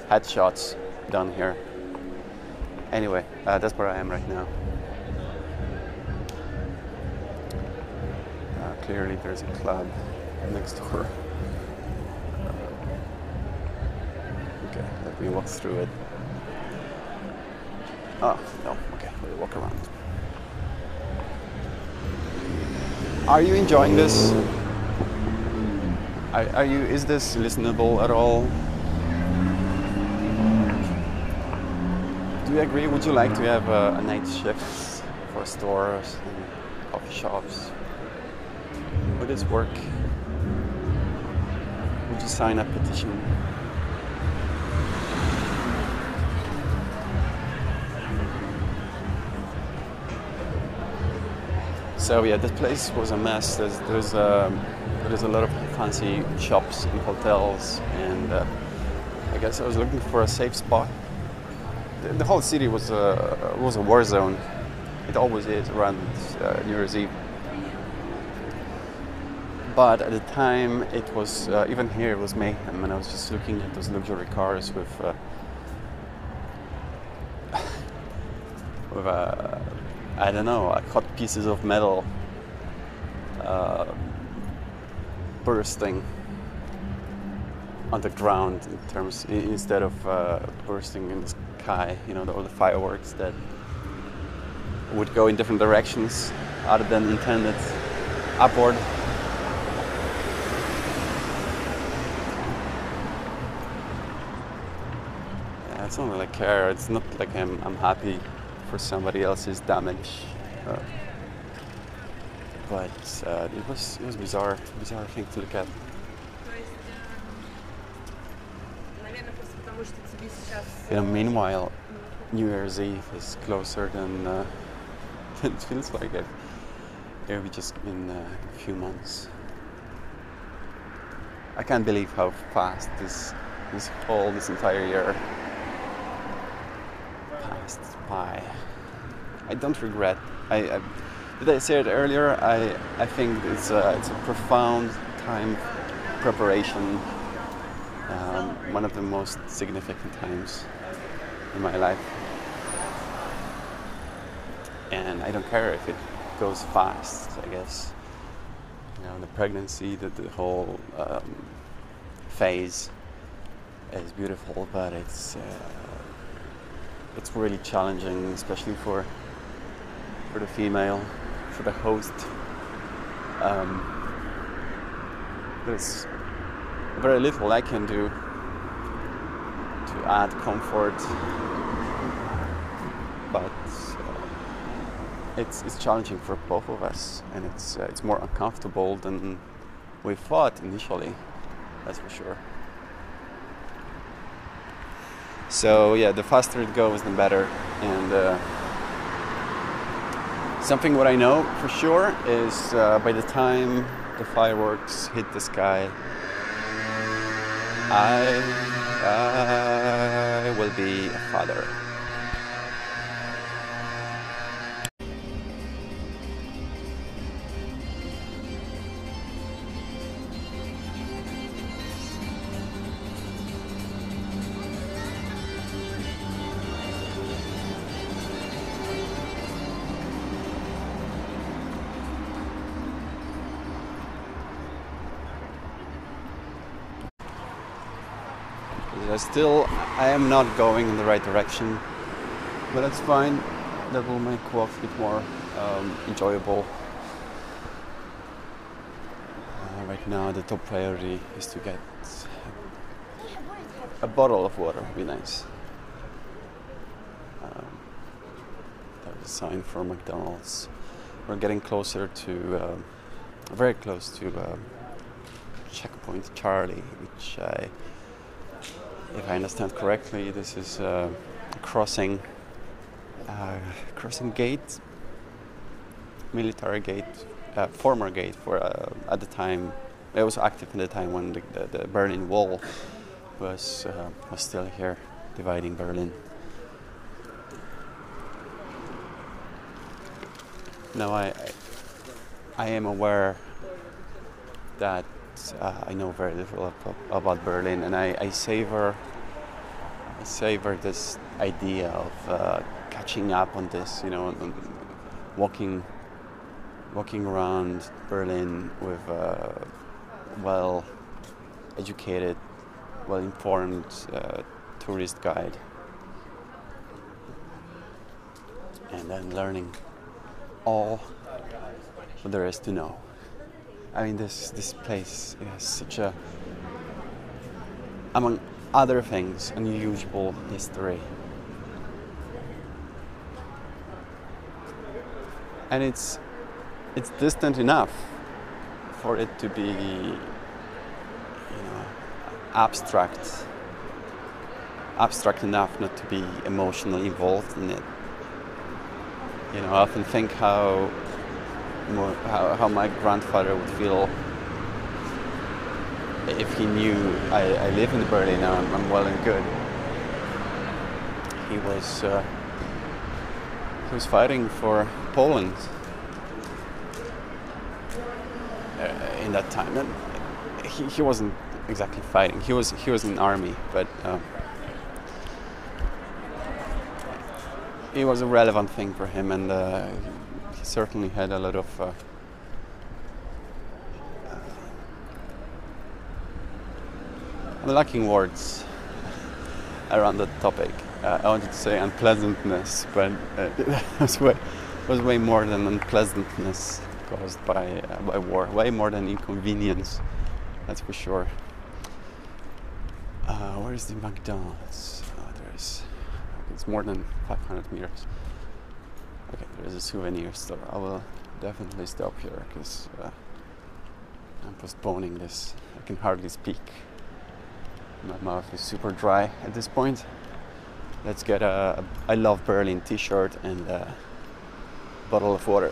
headshots done here. Anyway, uh, that's where I am right now. Uh, clearly there's a club next door. We walk through it. Oh, no, okay, we walk around. Are you enjoying this? Are, are you, is this listenable at all? Do you agree? Would you like to have a, a night shift for stores and coffee shops? Would this work? Would you sign a petition? So yeah, this place was a mess. There's there's a there's a lot of fancy shops and hotels, and uh, I guess I was looking for a safe spot. The, the whole city was a was a war zone. It always is around uh, New Year's Eve. But at the time, it was uh, even here it was mayhem, and I was just looking at those luxury cars with uh, with a. Uh, I don't know, like hot pieces of metal uh, bursting on the ground in terms, instead of uh, bursting in the sky, you know, the, all the fireworks that would go in different directions other than intended upward. Yeah, it's not like I care, it's not like I'm, I'm happy for somebody else's damage, uh, but uh, it was it was bizarre, bizarre thing to look at. You know, meanwhile, New Year's Eve is closer than uh, it feels like it. It'll be just in uh, a few months. I can't believe how fast this this whole this entire year. Pie. I don't regret. I, I did I say it earlier? I I think it's a, it's a profound time preparation. Um, one of the most significant times in my life, and I don't care if it goes fast. I guess, you know, the pregnancy, the, the whole um, phase is beautiful, but it's. Uh, It's really challenging, especially for for the female, for the host. Um, there's very little I can do to add comfort, but uh, it's it's challenging for both of us, and it's uh, it's more uncomfortable than we thought initially. That's for sure. So yeah, the faster it goes, the better. And uh, something what I know for sure is uh, by the time the fireworks hit the sky, I, I will be a father. I still I am not going in the right direction, but that's fine. That will make walk a bit more um, enjoyable. Uh, right now the top priority is to get a bottle of water. Would be nice. Um, there's a sign for McDonald's. We're getting closer to, um, very close to um, Checkpoint Charlie, which I, if I understand correctly, this is uh, a crossing, uh, crossing gate, military gate, uh, former gate for uh, at the time. It was active in the time when the, the, the Berlin Wall was uh, was still here, dividing Berlin. Now I, I am aware that uh, I know very little about Berlin, and I, I savor, I savor this idea of uh, catching up on this. You know, walking, walking around Berlin with uh, well-educated, well-informed uh, tourist guide, and then learning all what there is to know. I mean, this this place it has such a, among other things, unusual history, and it's it's distant enough for it to be, you know, abstract, abstract enough not to be emotionally involved in it. You know, I often think how, how how my grandfather would feel if he knew I, I live in Berlin now, I'm, I'm well and good. He was uh, he was fighting for Poland uh, in that time. And he he wasn't exactly fighting. He was he was in the army, but. Uh, It was a relevant thing for him, and uh, he certainly had a lot of uh, I'm lacking words around the topic. Uh, I wanted to say unpleasantness, but uh, it was way, it was way more than unpleasantness caused by uh, by war. Way more than inconvenience, that's for sure. Uh, where is the McDonald's? Oh, there is. It's more than five hundred meters. Okay, there is a souvenir store. I will definitely stop here because uh, I'm postponing this. I can hardly speak. My mouth is super dry at this point. Let's get a, a I love Berlin t-shirt and a bottle of water.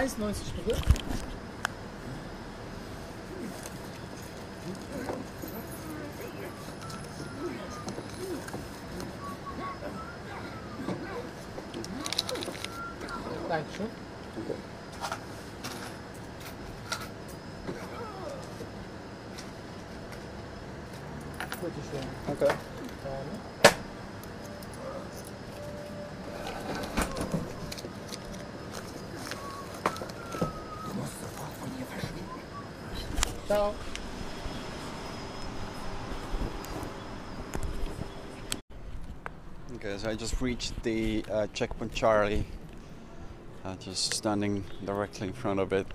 eins neunzig. Dankeschön. Okay. Bitte schön. Okay. So. Okay, so I just reached the uh, Checkpoint Charlie, uh, just standing directly in front of it,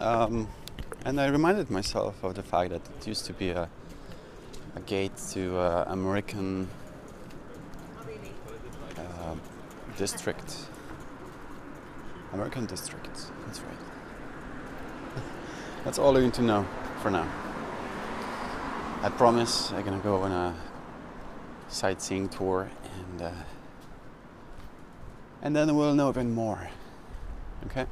um, and I reminded myself of the fact that it used to be a, a gate to uh, American uh, district, American district, that's right. That's all you need to know for now. I promise I'm gonna go on a sightseeing tour, and uh, and then we'll know even more. Okay.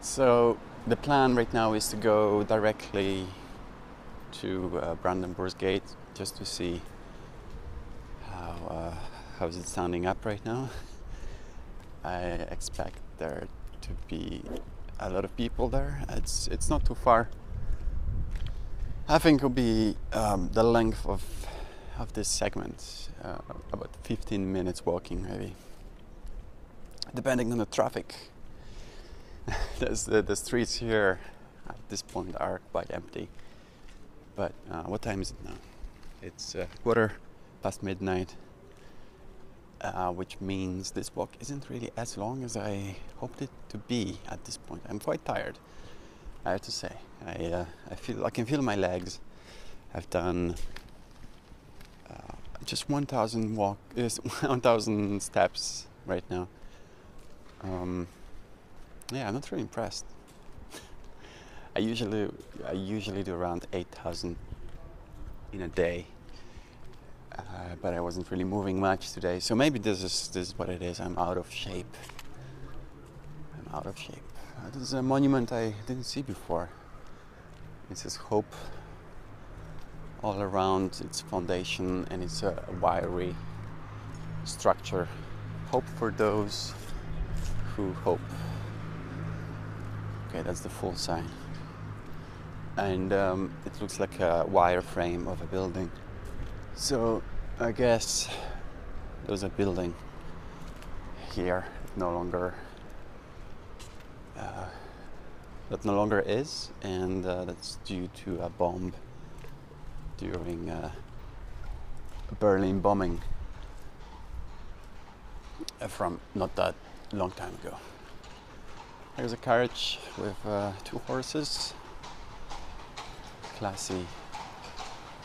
So the plan right now is to go directly to uh, Brandenburg Gate just to see how uh, how is it standing up right now. I expect there to be a lot of people there. It's it's not too far I think it'll be um, the length of of this segment, uh, about fifteen minutes walking maybe, depending on the traffic. There's the, the streets here at this point are quite empty. But uh, what time is it now? It's uh, quarter past midnight, uh, which means this walk isn't really as long as I hoped it to be at this point. I'm quite tired, I have to say. I uh, I feel I can feel my legs. I've done uh, just one thousand walk, uh, one thousand steps right now. Um, yeah, I'm not really impressed. I usually I usually do around eight thousand in a day, uh, but I wasn't really moving much today. So maybe this is this is what it is. I'm out of shape. I'm out of shape. Uh, this is a monument I didn't see before. It says hope all around its foundation, and it's a wiry structure. Hope for those who hope. Okay, that's the full sign. And um, it looks like a wire frame of a building. So I guess there's a building here that no longer, uh, that no longer is, and uh, that's due to a bomb during uh, a Berlin bombing from not that long time ago. There's a carriage with uh, two horses, classy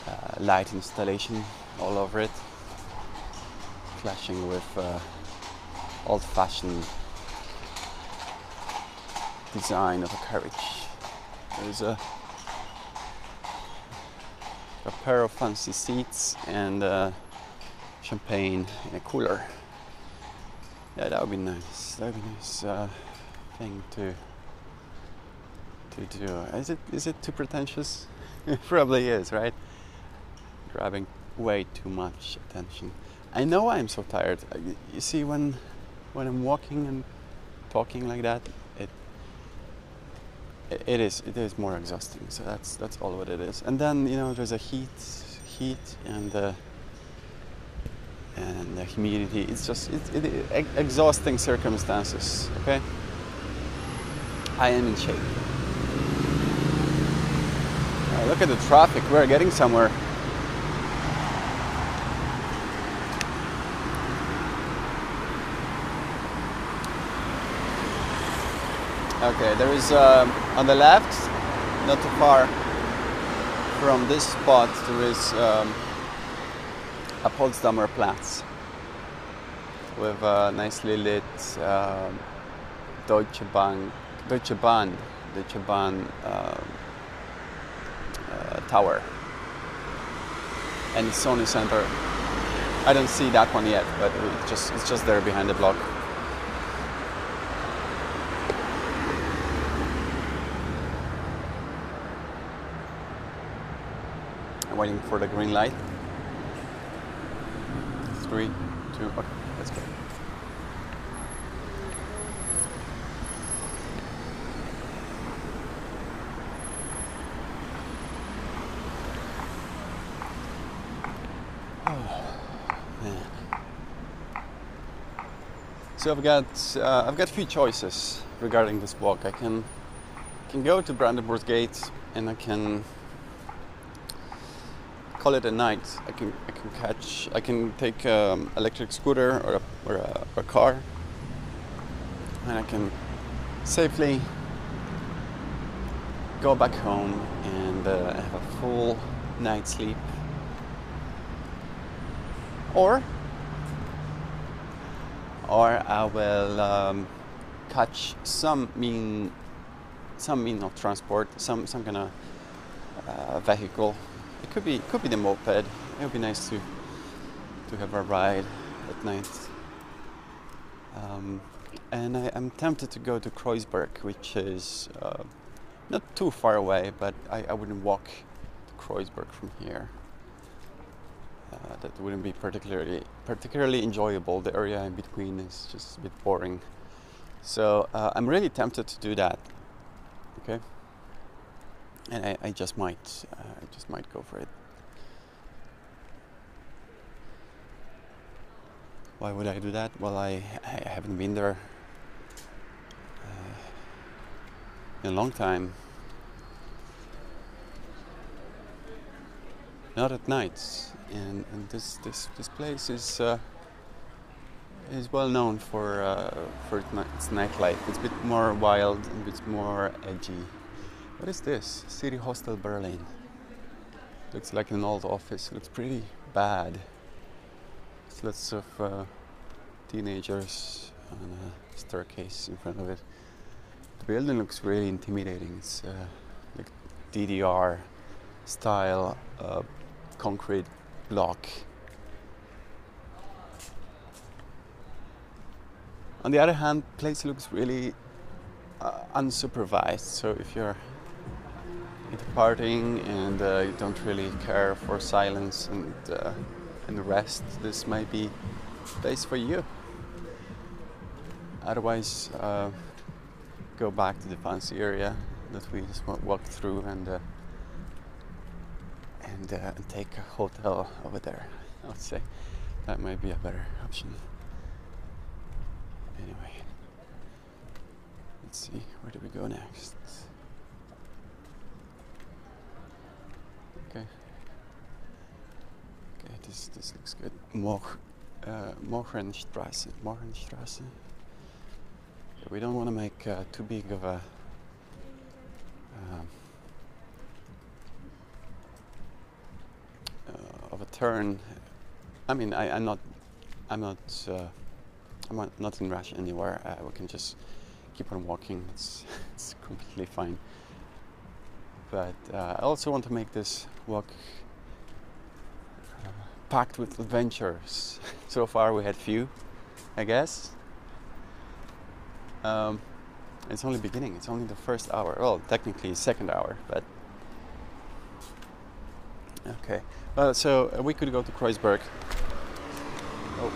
uh, light installation all over it, clashing with uh, old-fashioned design of a carriage. There's a, a pair of fancy seats and uh, champagne in a cooler. Yeah, that would be nice. That would be nice uh, thing to to do. Is it is it too pretentious? It probably is, right? Grabbing way too much attention. I know I'm so tired. You see, when when I'm walking and talking like that, it it is it is more exhausting. So that's that's all what it is. And then you know there's a heat heat and. Uh, and the humidity. It's just it, it, it, exhausting circumstances, okay? I am in shape. Uh, look at the traffic, we're getting somewhere. Okay, there is, um, on the left, not too far from this spot, there is um, a Potsdamer Platz with a nicely lit uh, Deutsche Bank, Deutsche Bahn, Deutsche Bahn uh, uh, tower and Sony Center. I don't see that one yet, but it just, it's just there behind the block. I'm waiting for the green light. Three, two, okay, let's go. Oh, man. So I've got uh, I've got a few choices regarding this walk. I can can go to Brandenburg Gate and I can call it a night. I can I can catch. I can take an um, electric scooter or a, or a or a car, and I can safely go back home and uh, have a full night's sleep. Or or I will um, catch some mean some mean of transport, some some kind of uh, vehicle. It could be, could be the moped. It would be nice to to have a ride at night. Um, and I, I'm tempted to go to Kreuzberg, which is uh, not too far away, but I, I wouldn't walk to Kreuzberg from here. Uh, that wouldn't be particularly particularly enjoyable. The area in between is just a bit boring. So uh, I'm really tempted to do that. Okay. and I, I just might, uh, I just might go for it. Why would I do that? Well, I, I haven't been there uh, in a long time. Not at nights, and, and this this this place is uh, is well known for uh, for its nightlife. It's a bit more wild and a bit more edgy. What is this? City Hostel Berlin. Looks like an old office. Looks pretty bad. It's lots of uh, teenagers on a staircase in front of it. The building looks really intimidating. It's uh, like D D R style. Uh, concrete block. On the other hand, place looks really uh, unsupervised, so if you're into partying and uh, you don't really care for silence and, uh, and rest, this might be a place for you. Otherwise, uh, go back to the fancy area that we just walked through and uh, And, uh, and take a hotel over there. I would say that might be a better option. Anyway, let's see, where do we go next? Okay. Okay, this this looks good. Moch, uh, Mogenstrasse. Mogenstrasse. Okay, we don't want to make uh, too big of a. Um, of a turn. I mean, I, I'm not, I'm not, uh, I'm not, not in rush anywhere. Uh, we can just keep on walking. It's, it's completely fine. But uh, I also want to make this walk uh, packed with adventures. So far, we had few, I guess. Um, it's only beginning. It's only the first hour. Well, technically, second hour, but. Okay, uh, so uh, we could go to Kreuzberg. Oh.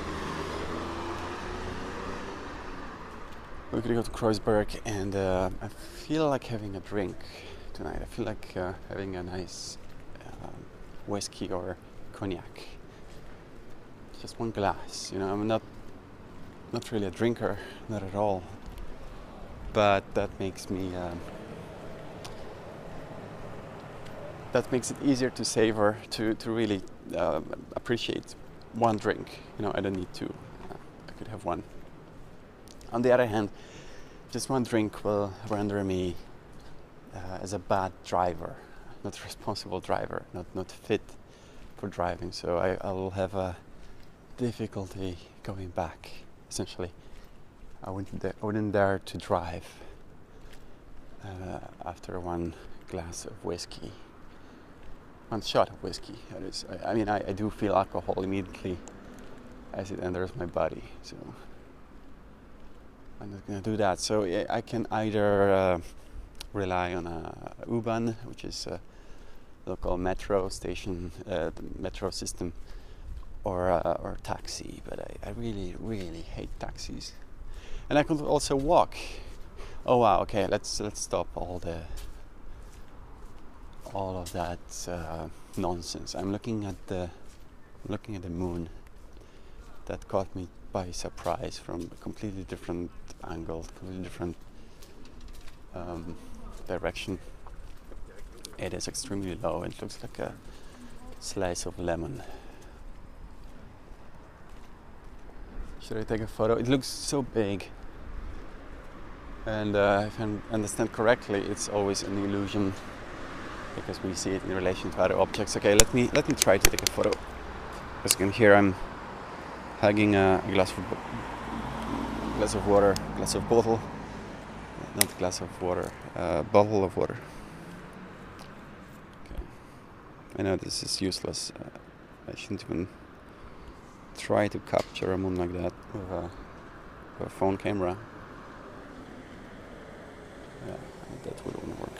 We could go to Kreuzberg, and uh, I feel like having a drink tonight. I feel like uh, having a nice um, whiskey or cognac. Just one glass, you know. I'm not not really a drinker, not at all. But that makes me. Um, That makes it easier to savor, to to really uh, appreciate one drink. You know, I don't need two. I could have one. On the other hand, just one drink will render me uh, as a bad driver, not a responsible driver, not not fit for driving. So I, I will have a difficulty going back. Essentially, I wouldn't I wouldn't dare to drive uh, after one glass of whiskey. One shot of whiskey. That is, I, I mean, I, I do feel alcohol immediately as it enters my body, so I'm not gonna do that. So I, I can either uh, rely on a U-Bahn, which is a local metro station, uh, the metro system, or uh, or taxi. But I, I really, really hate taxis. And I could also walk. Oh wow. Okay, let's let's stop all the. all of that uh, nonsense. I'm looking at the looking at the moon that caught me by surprise from a completely different angle, completely different um, direction. It is extremely low. It looks like a slice of lemon. Should I take a photo? It looks so big. And uh, if I understand correctly, it's always an illusion, because we see it in relation to other objects. Okay, let me let me try to take a photo. As you can hear, I'm hugging a glass of glass of water, glass of bottle, not glass of water, uh, bottle of water. Okay, I know this is useless. Uh, I shouldn't even try to capture a moon like that with a, with a phone camera. Yeah, that wouldn't work.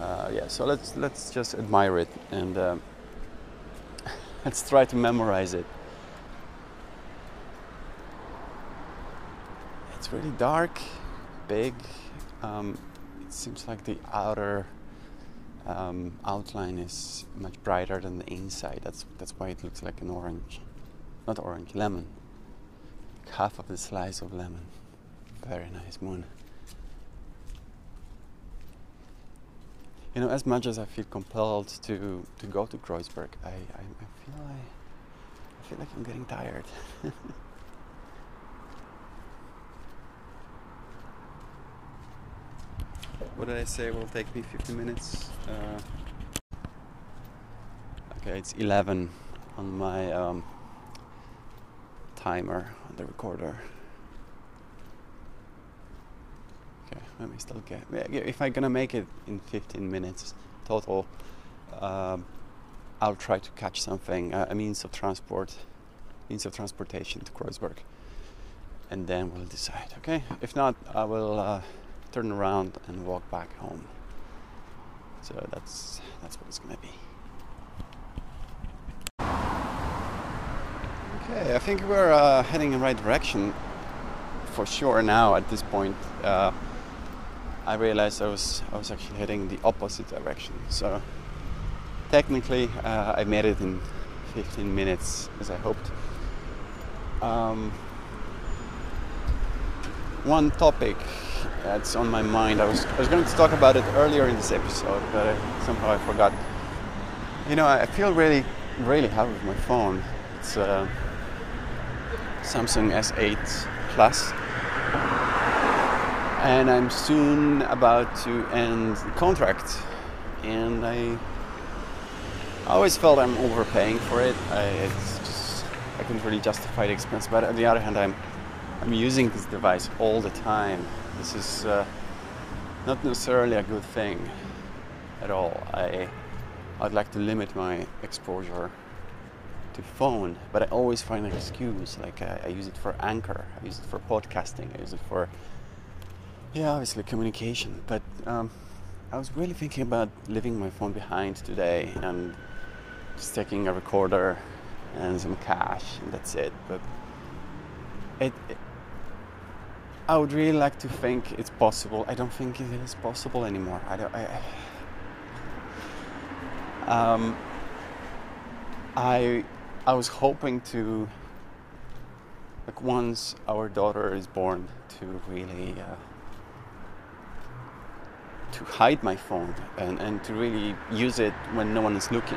Uh, yeah, so let's let's just admire it and uh, let's try to memorize it. It's really dark, big, um, it seems like the outer um, outline is much brighter than the inside. That's that's why it looks like an orange, not orange, lemon. Half of the slice of lemon. Very nice moon. You know, as much as I feel compelled to, to go to Kreuzberg, I, I, I feel I, I feel like I'm getting tired. What did I say? It will take me fifty minutes. Uh, okay, it's eleven on my um, timer on the recorder. Okay, let me still get. If I'm gonna make it in fifteen minutes total, uh, I'll try to catch something, uh, a means of transport, means of transportation to Kreuzberg, and then we'll decide. Okay, if not, I will uh, turn around and walk back home. So that's that's what it's gonna be. Okay, I think we're uh, heading in the right direction for sure now. At this point, Uh, I realized I was I was actually heading the opposite direction. So technically, uh, I made it in fifteen minutes as I hoped. Um, one topic that's on my mind, I was I was going to talk about it earlier in this episode, but I, somehow I forgot. You know, I feel really really happy with my phone. It's a Samsung S eight Plus. And I'm soon about to end the contract, and I always felt I'm overpaying for it. I, it's just I couldn't really justify the expense. But on the other hand, I'm I'm using this device all the time. This is uh, not necessarily a good thing at all. I I'd like to limit my exposure to phone, but I always find an excuse. Like I, I use it for Anchor, I use it for podcasting, I use it for yeah, obviously communication, but um, I was really thinking about leaving my phone behind today and just taking a recorder and some cash, and that's it. But it, it, I would really like to think it's possible. I don't think it is possible anymore. I don't. I, um, I, I was hoping to, like, once our daughter is born, to really. Uh, to hide my phone and, and to really use it when no one is looking,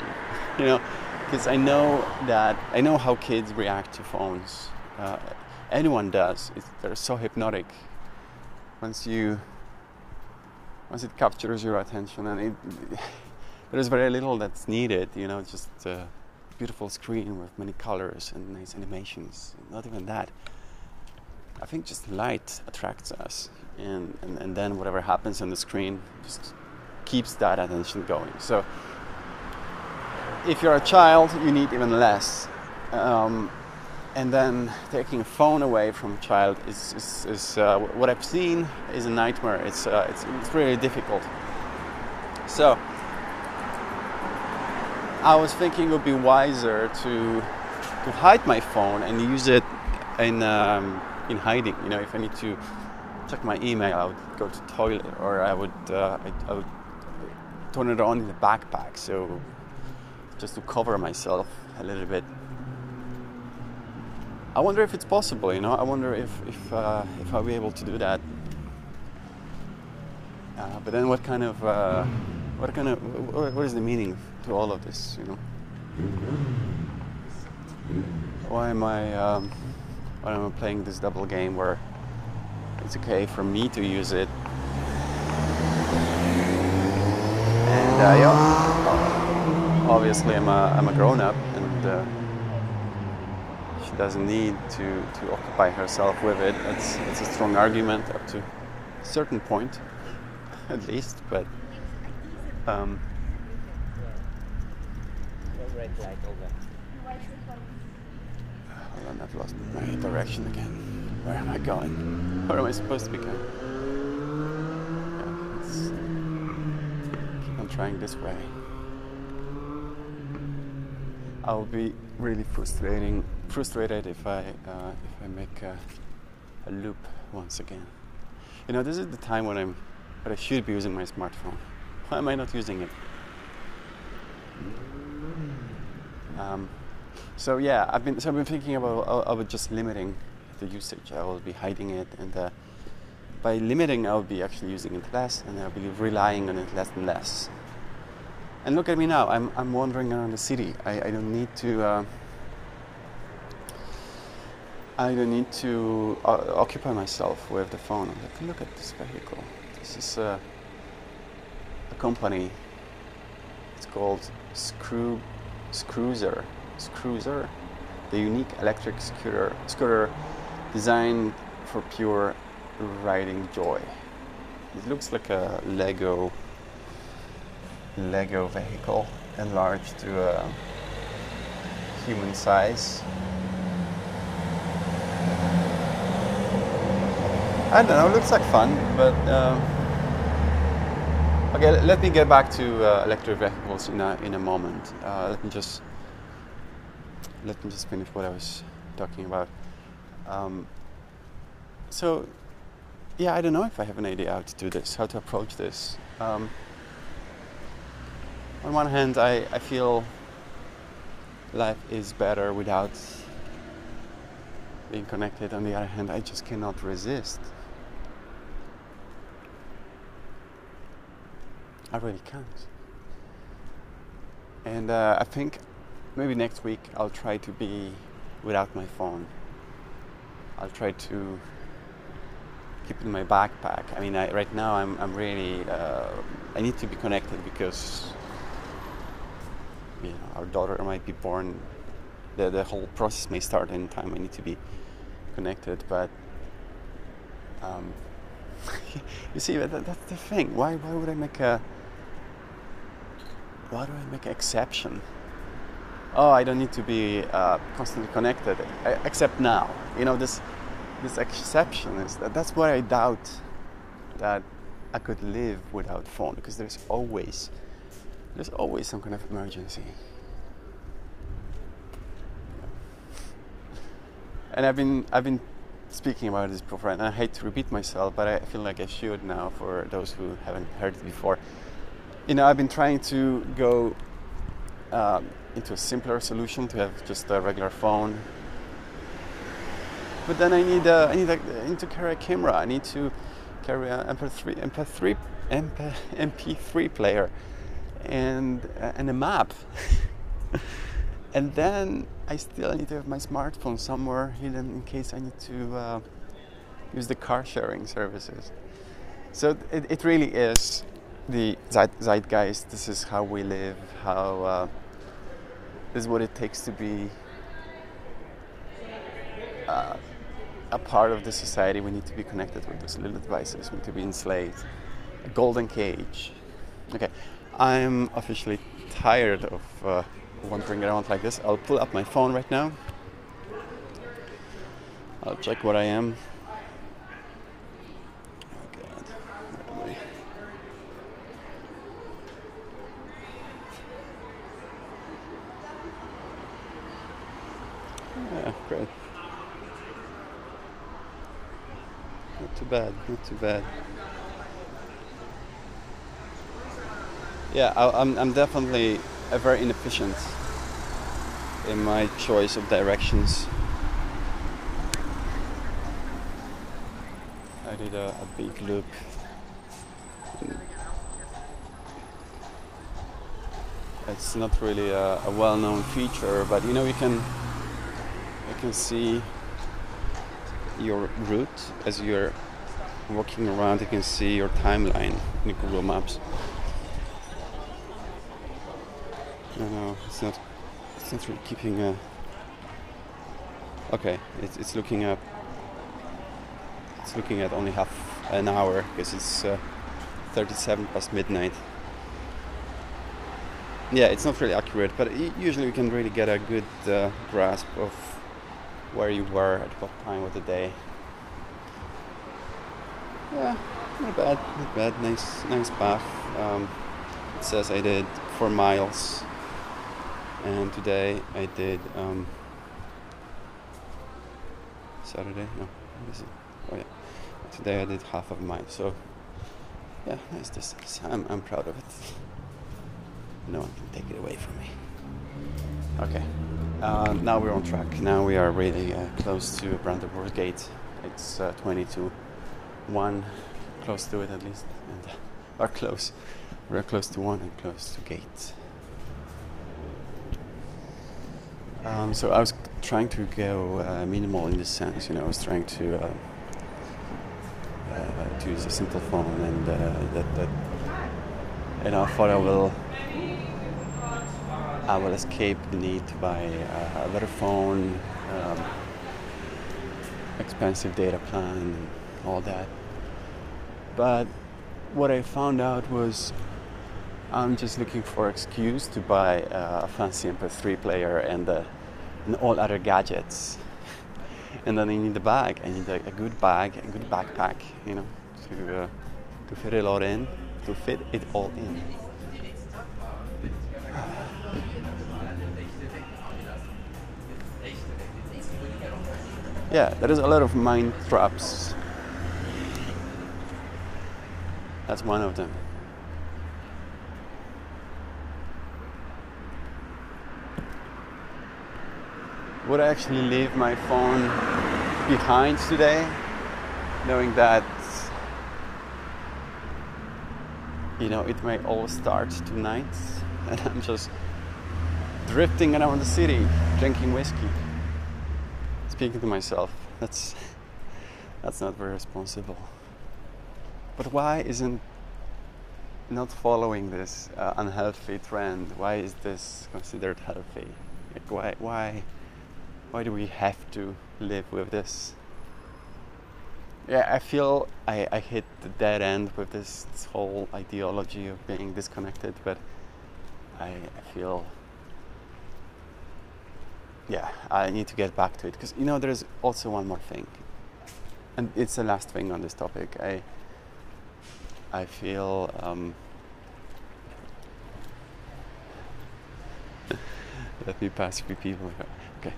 you know, because I know that, I know how kids react to phones. Uh, anyone does. It's, they're so hypnotic. Once you, once it captures your attention, and it, there's very little that's needed, you know, just a beautiful screen with many colors and nice animations. Not even that. I think just light attracts us. And, and, and then whatever happens on the screen just keeps that attention going. So if you're a child, you need even less. Um, and then taking a phone away from a child is, is, is uh, what I've seen is a nightmare. It's, uh, it's, it's really difficult. So I was thinking it would be wiser to, to hide my phone and use it in, um, in hiding. You know, if I need to check my email, I would go to the toilet, or I would, uh, I, I would turn it on in the backpack, so just to cover myself a little bit. I wonder if it's possible, you know. I wonder if if uh, if I'll be able to do that. Uh, but then, what kind of uh, what kind of what, what is the meaning to all of this, you know? Why am I um, why am I playing this double game where it's okay for me to use it, and uh, yeah, obviously I'm a I'm a grown up, and uh, she doesn't need to, to occupy herself with it. It's it's a strong argument up to a certain point, at least. But um, hold on, I've lost my direction again. Where am I going? Where am I supposed to be going? Yeah, let's keep on trying this way. I'll be really frustrating, frustrated if I uh, if I make a, a loop once again. You know, this is the time when I'm but I should be using my smartphone. Why am I not using it? Um, so yeah, I've been so I've been thinking about about just limiting the usage. I will be hiding it, and uh, by limiting, I'll be actually using it less, and I'll be relying on it less and less. And look at me now. I'm I'm wandering around the city. I, I don't need to. Uh, I don't need to uh, occupy myself with the phone. I'm like, look at this vehicle. This is uh, a company. It's called Screw. Scoozer, Scoozer, the unique electric scooter, scooter designed for pure riding joy. It looks like a Lego, Lego vehicle enlarged to a human size. I don't know. It looks like fun, but. Um, Okay, let me get back to uh, electric vehicles in a, in a moment. Uh, let me just let me just finish what I was talking about. Um, so, yeah, I don't know if I have an idea how to do this, how to approach this. Um, on one hand, I, I feel life is better without being connected. On the other hand, I just cannot resist. I really can't. And uh, I think maybe next week I'll try to be without my phone. I'll try to keep it in my backpack. I mean, I, right now I'm, I'm really, uh, I need to be connected because, you know, our daughter might be born. The, the whole process may start in time. I need to be connected, but um, you see, that, that's the thing. Why, why would I make a... Why do I make an exception? Oh, I don't need to be uh, constantly connected, except now. You know, this this exception is that that's why I doubt that I could live without phone, because there's always there's always some kind of emergency. And I've been I've been speaking about this before, and I hate to repeat myself, but I feel like I should now for those who haven't heard it before. You know, I've been trying to go um, into a simpler solution to have just a regular phone, but then I need, uh, I, need a, I need to carry a camera. I need to carry an M P three player and uh, and a map, and then I still need to have my smartphone somewhere hidden in case I need to uh, use the car sharing services. So it, it really is. The zeitgeist, this is how we live, how uh, this is what it takes to be uh, a part of the society. We need to be connected with these little devices. We need to be enslaved. A golden cage. Okay, I'm officially tired of uh, wandering around like this. I'll pull up my phone right now. I'll check what I am. Great. Not too bad, not too bad. Yeah, I, I'm, I'm definitely uh, very inefficient in my choice of directions. I did a, a big loop. It's not really a, a well-known feature, but you know, you can You can see your route as you're walking around. You can see your timeline in Google Maps. No, no, it's not. It's not really keeping a. Okay, it's it's looking up. It's looking at only half an hour because it's uh, thirty-seven past midnight. Yeah, it's not really accurate, but usually we can really get a good uh, grasp of where you were at what time of the day. Yeah, not bad, not bad. Nice, nice path. Um, it says I did four miles, and today I did um, Saturday. No, what is it? Oh yeah, today I did half of a mile. So yeah, nice distance. I'm, I'm proud of it. No one can take it away from me. Okay, uh, now we're on track. Now we are really uh, close to Brandenburg Gate. It's uh, twenty to one, close to it at least. And, uh, or close. We're close to one and close to gate. Um, so I was trying to go uh, minimal in this sense, you know, I was trying to, uh, uh, to use a simple phone, and uh, that, that, and I thought I will, I will escape the need to buy uh, a better phone, um, expensive data plan, and all that. But what I found out was, I'm just looking for excuse to buy uh, a fancy M P three player and, uh, and all other gadgets. And then I need a bag. I need a, a good bag, a good backpack, you know, to uh, to fit it all in, to fit it all in. Yeah, there is a lot of mind traps. That's one of them. Would I actually leave my phone behind today, knowing that, you know, it may all start tonight and I'm just drifting around the city, drinking whiskey, speaking to myself? That's that's not very responsible. But why isn't not following this uh, unhealthy trend? Why is this considered healthy? Like why why? Why do we have to live with this? Yeah, I feel I, I hit the dead end with this, this whole ideology of being disconnected, but I, I feel, yeah, I need to get back to it. Because, you know, there's also one more thing, and it's the last thing on this topic. I, I feel, um, let me pass a few people here. Okay.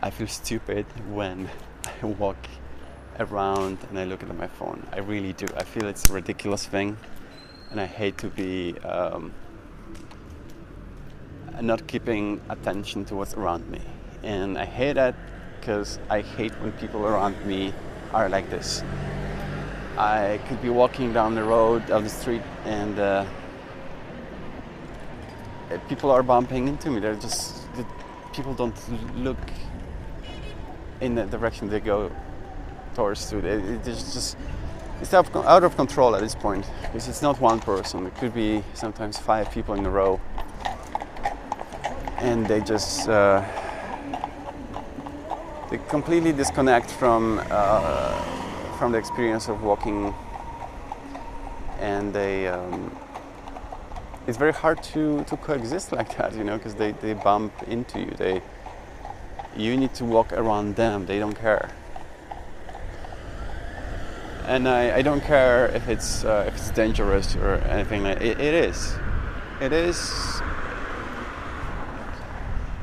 I feel stupid when I walk around and I look at my phone. I really do. I feel it's a ridiculous thing, and I hate to be um, not keeping attention to what's around me. And I hate that because I hate when people around me are like this. I could be walking down the road, down the street, and uh, people are bumping into me. They're just people don't look in the direction they go towards to. It is just, it's out of control at this point, because it's not one person, it could be sometimes five people in a row, and they just uh, they completely disconnect from uh, from the experience of walking, and they um, it's very hard to to coexist like that, you know, because they they bump into you, they you need to walk around them, they don't care. And I, I don't care if it's uh, if it's dangerous or anything like it. It is. It is.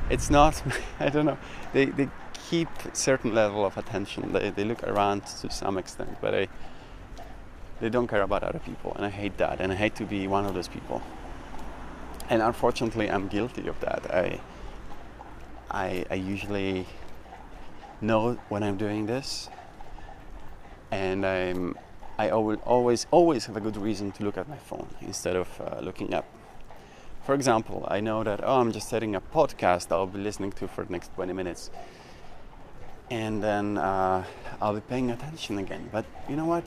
It's not. I don't know. They they keep a certain level of attention. They they look around to some extent, but they they don't care about other people, and I hate that. And I hate to be one of those people. And unfortunately, I'm guilty of that. I. I, I usually know when I'm doing this, and I'm, I always, always, always have a good reason to look at my phone instead of uh, looking up. For example, I know that, oh, I'm just setting a podcast I'll be listening to for the next twenty minutes, and then uh, I'll be paying attention again. But you know what?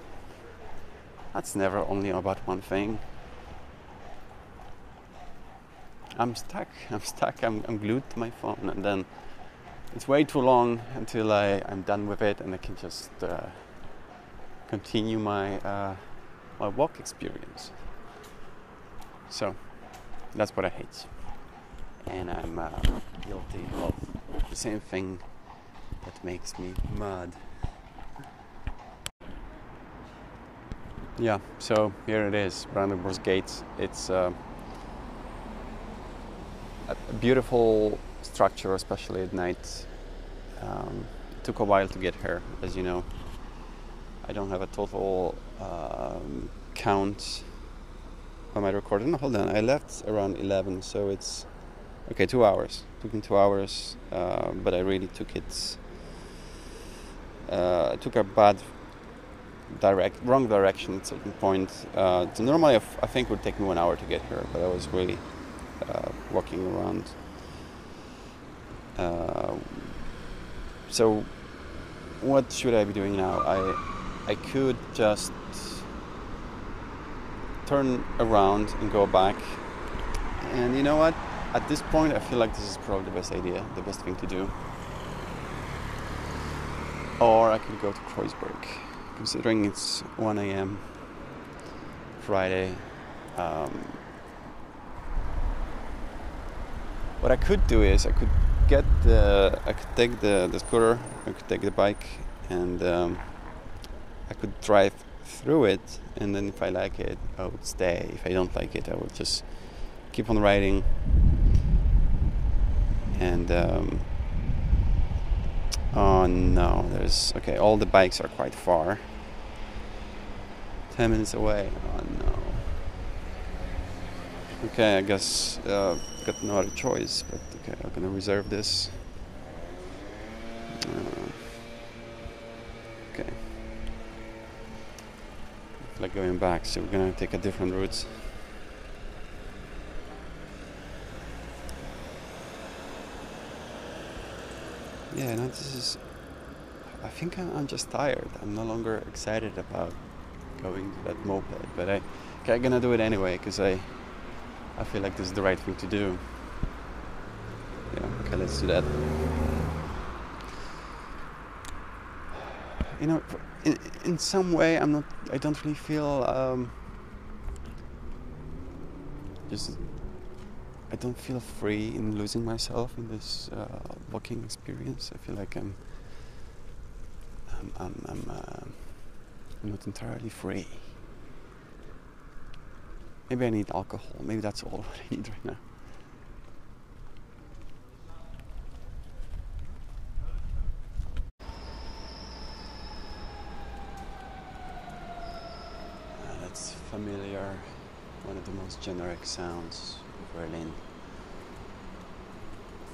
That's never only about one thing. I'm stuck, I'm stuck, I'm, I'm glued to my phone, and then it's way too long until I, I'm done with it and I can just uh, continue my, uh, my walk experience. So, that's what I hate. And I'm uh, guilty of the same thing that makes me mad. Yeah, so here it is, Brandenburg Gate. It's... Uh, a beautiful structure, especially at night. Um, it took a while to get here, as you know. I don't have a total um, count by my recording. Hold on, I left around eleven, so it's okay. Two hours. Took me two hours, uh, but I really took it. Uh, I took a bad direct, wrong direction at a certain point. Uh, so normally, I, f I think it would take me one hour to get here, but I was really uh, walking around. Uh, so, what should I be doing now? I I could just turn around and go back. And you know what? At this point, I feel like this is probably the best idea, the best thing to do. Or I could go to Kreuzberg, considering it's one A M Friday. Um, what I could do is I could get the, I could take the, the scooter, I could take the bike, and um, I could drive through it, and then if I like it, I would stay. If I don't like it, I would just keep on riding. And um, oh no, there's okay, all the bikes are quite far. Ten minutes away. Oh no. Okay, I guess uh, got no other choice, but okay, I'm gonna reserve this. Uh, okay, I feel like going back, so we're gonna take a different route. Yeah, no, this is... I think I'm, I'm just tired. I'm no longer excited about going to that moped, but I, okay, I'm gonna do it anyway, because I, I feel like this is the right thing to do. Yeah, okay, let's do that. You know, in, in some way, I'm not... I don't really feel... Um, just... I don't feel free in losing myself in this uh, walking experience. I feel like I'm, I'm, I'm, I'm, uh, I'm not entirely free. Maybe I need alcohol. Maybe that's all I need right now. Uh, that's familiar. One of the most generic sounds. Berlin.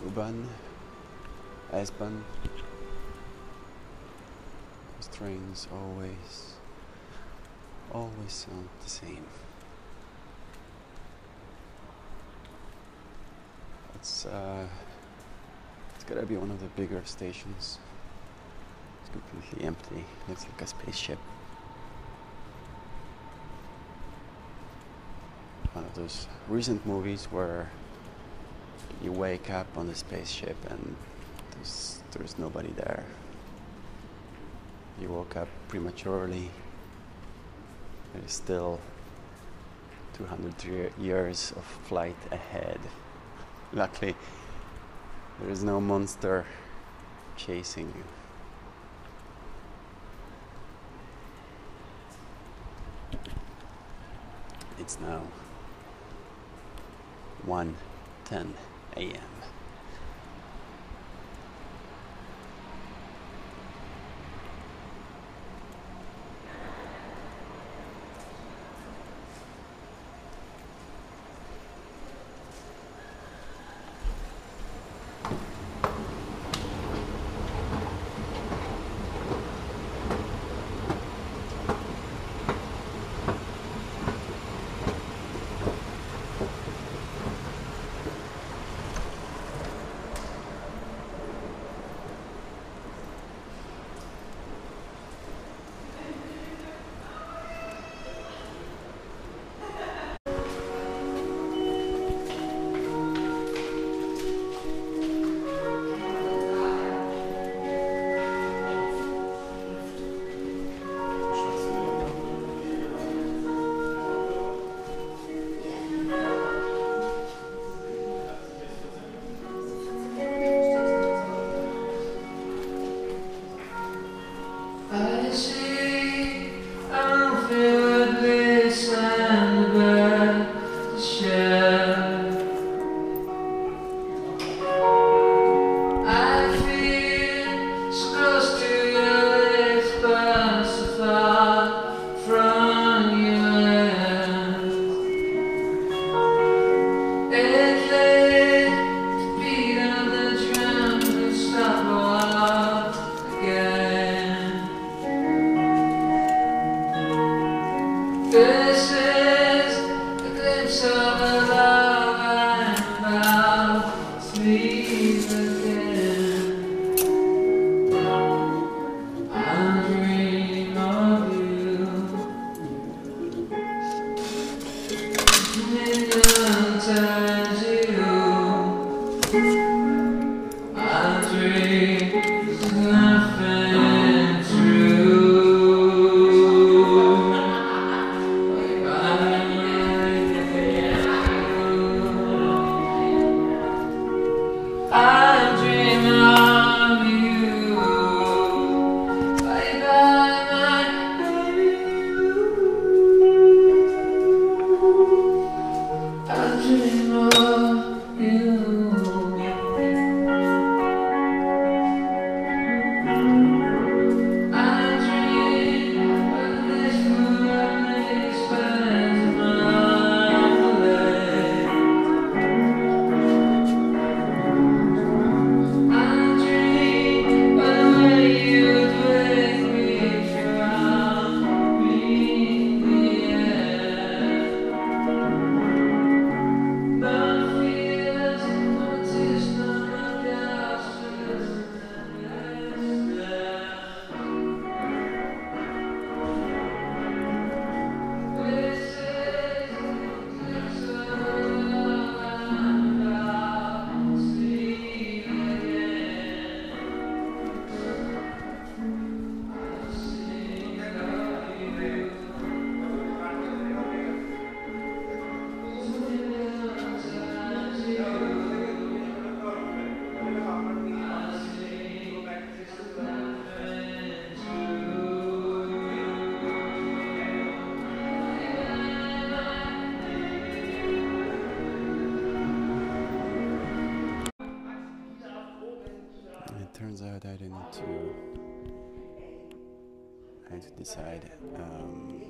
U-Bahn, S-Bahn. Those trains always, always sound the same. It's uh, it's gotta be one of the bigger stations. It's completely empty. Looks like a spaceship. One of those recent movies where you wake up on the spaceship and there's, there's nobody there. You woke up prematurely. There's still two hundred years of flight ahead. Luckily, there is no monster chasing you. It's now one ten A M Decide um, I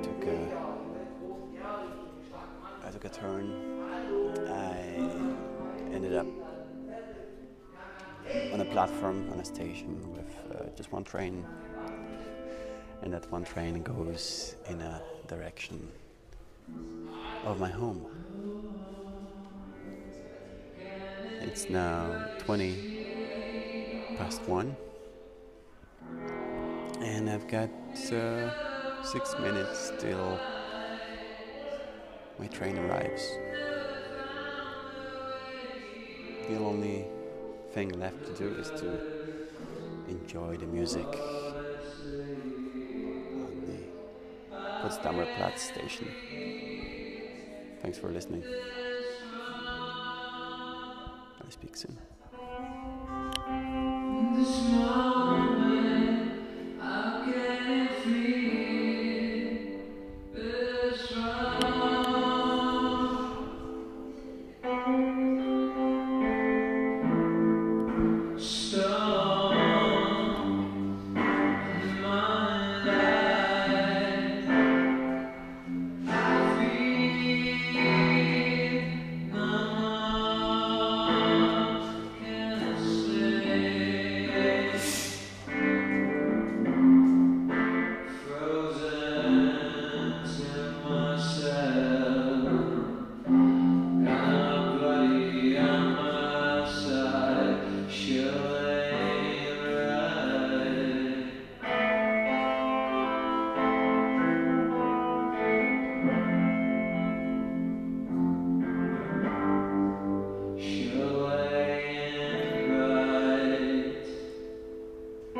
took a, I took a turn. I ended up on a platform, on a station with uh, just one train, and that one train goes in a direction of my home. It's now twenty past one, and I've got uh, six minutes till my train arrives. The only thing left to do is to enjoy the music on the Potsdamer Platz station. Thanks for listening. Speak soon.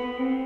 Thank you.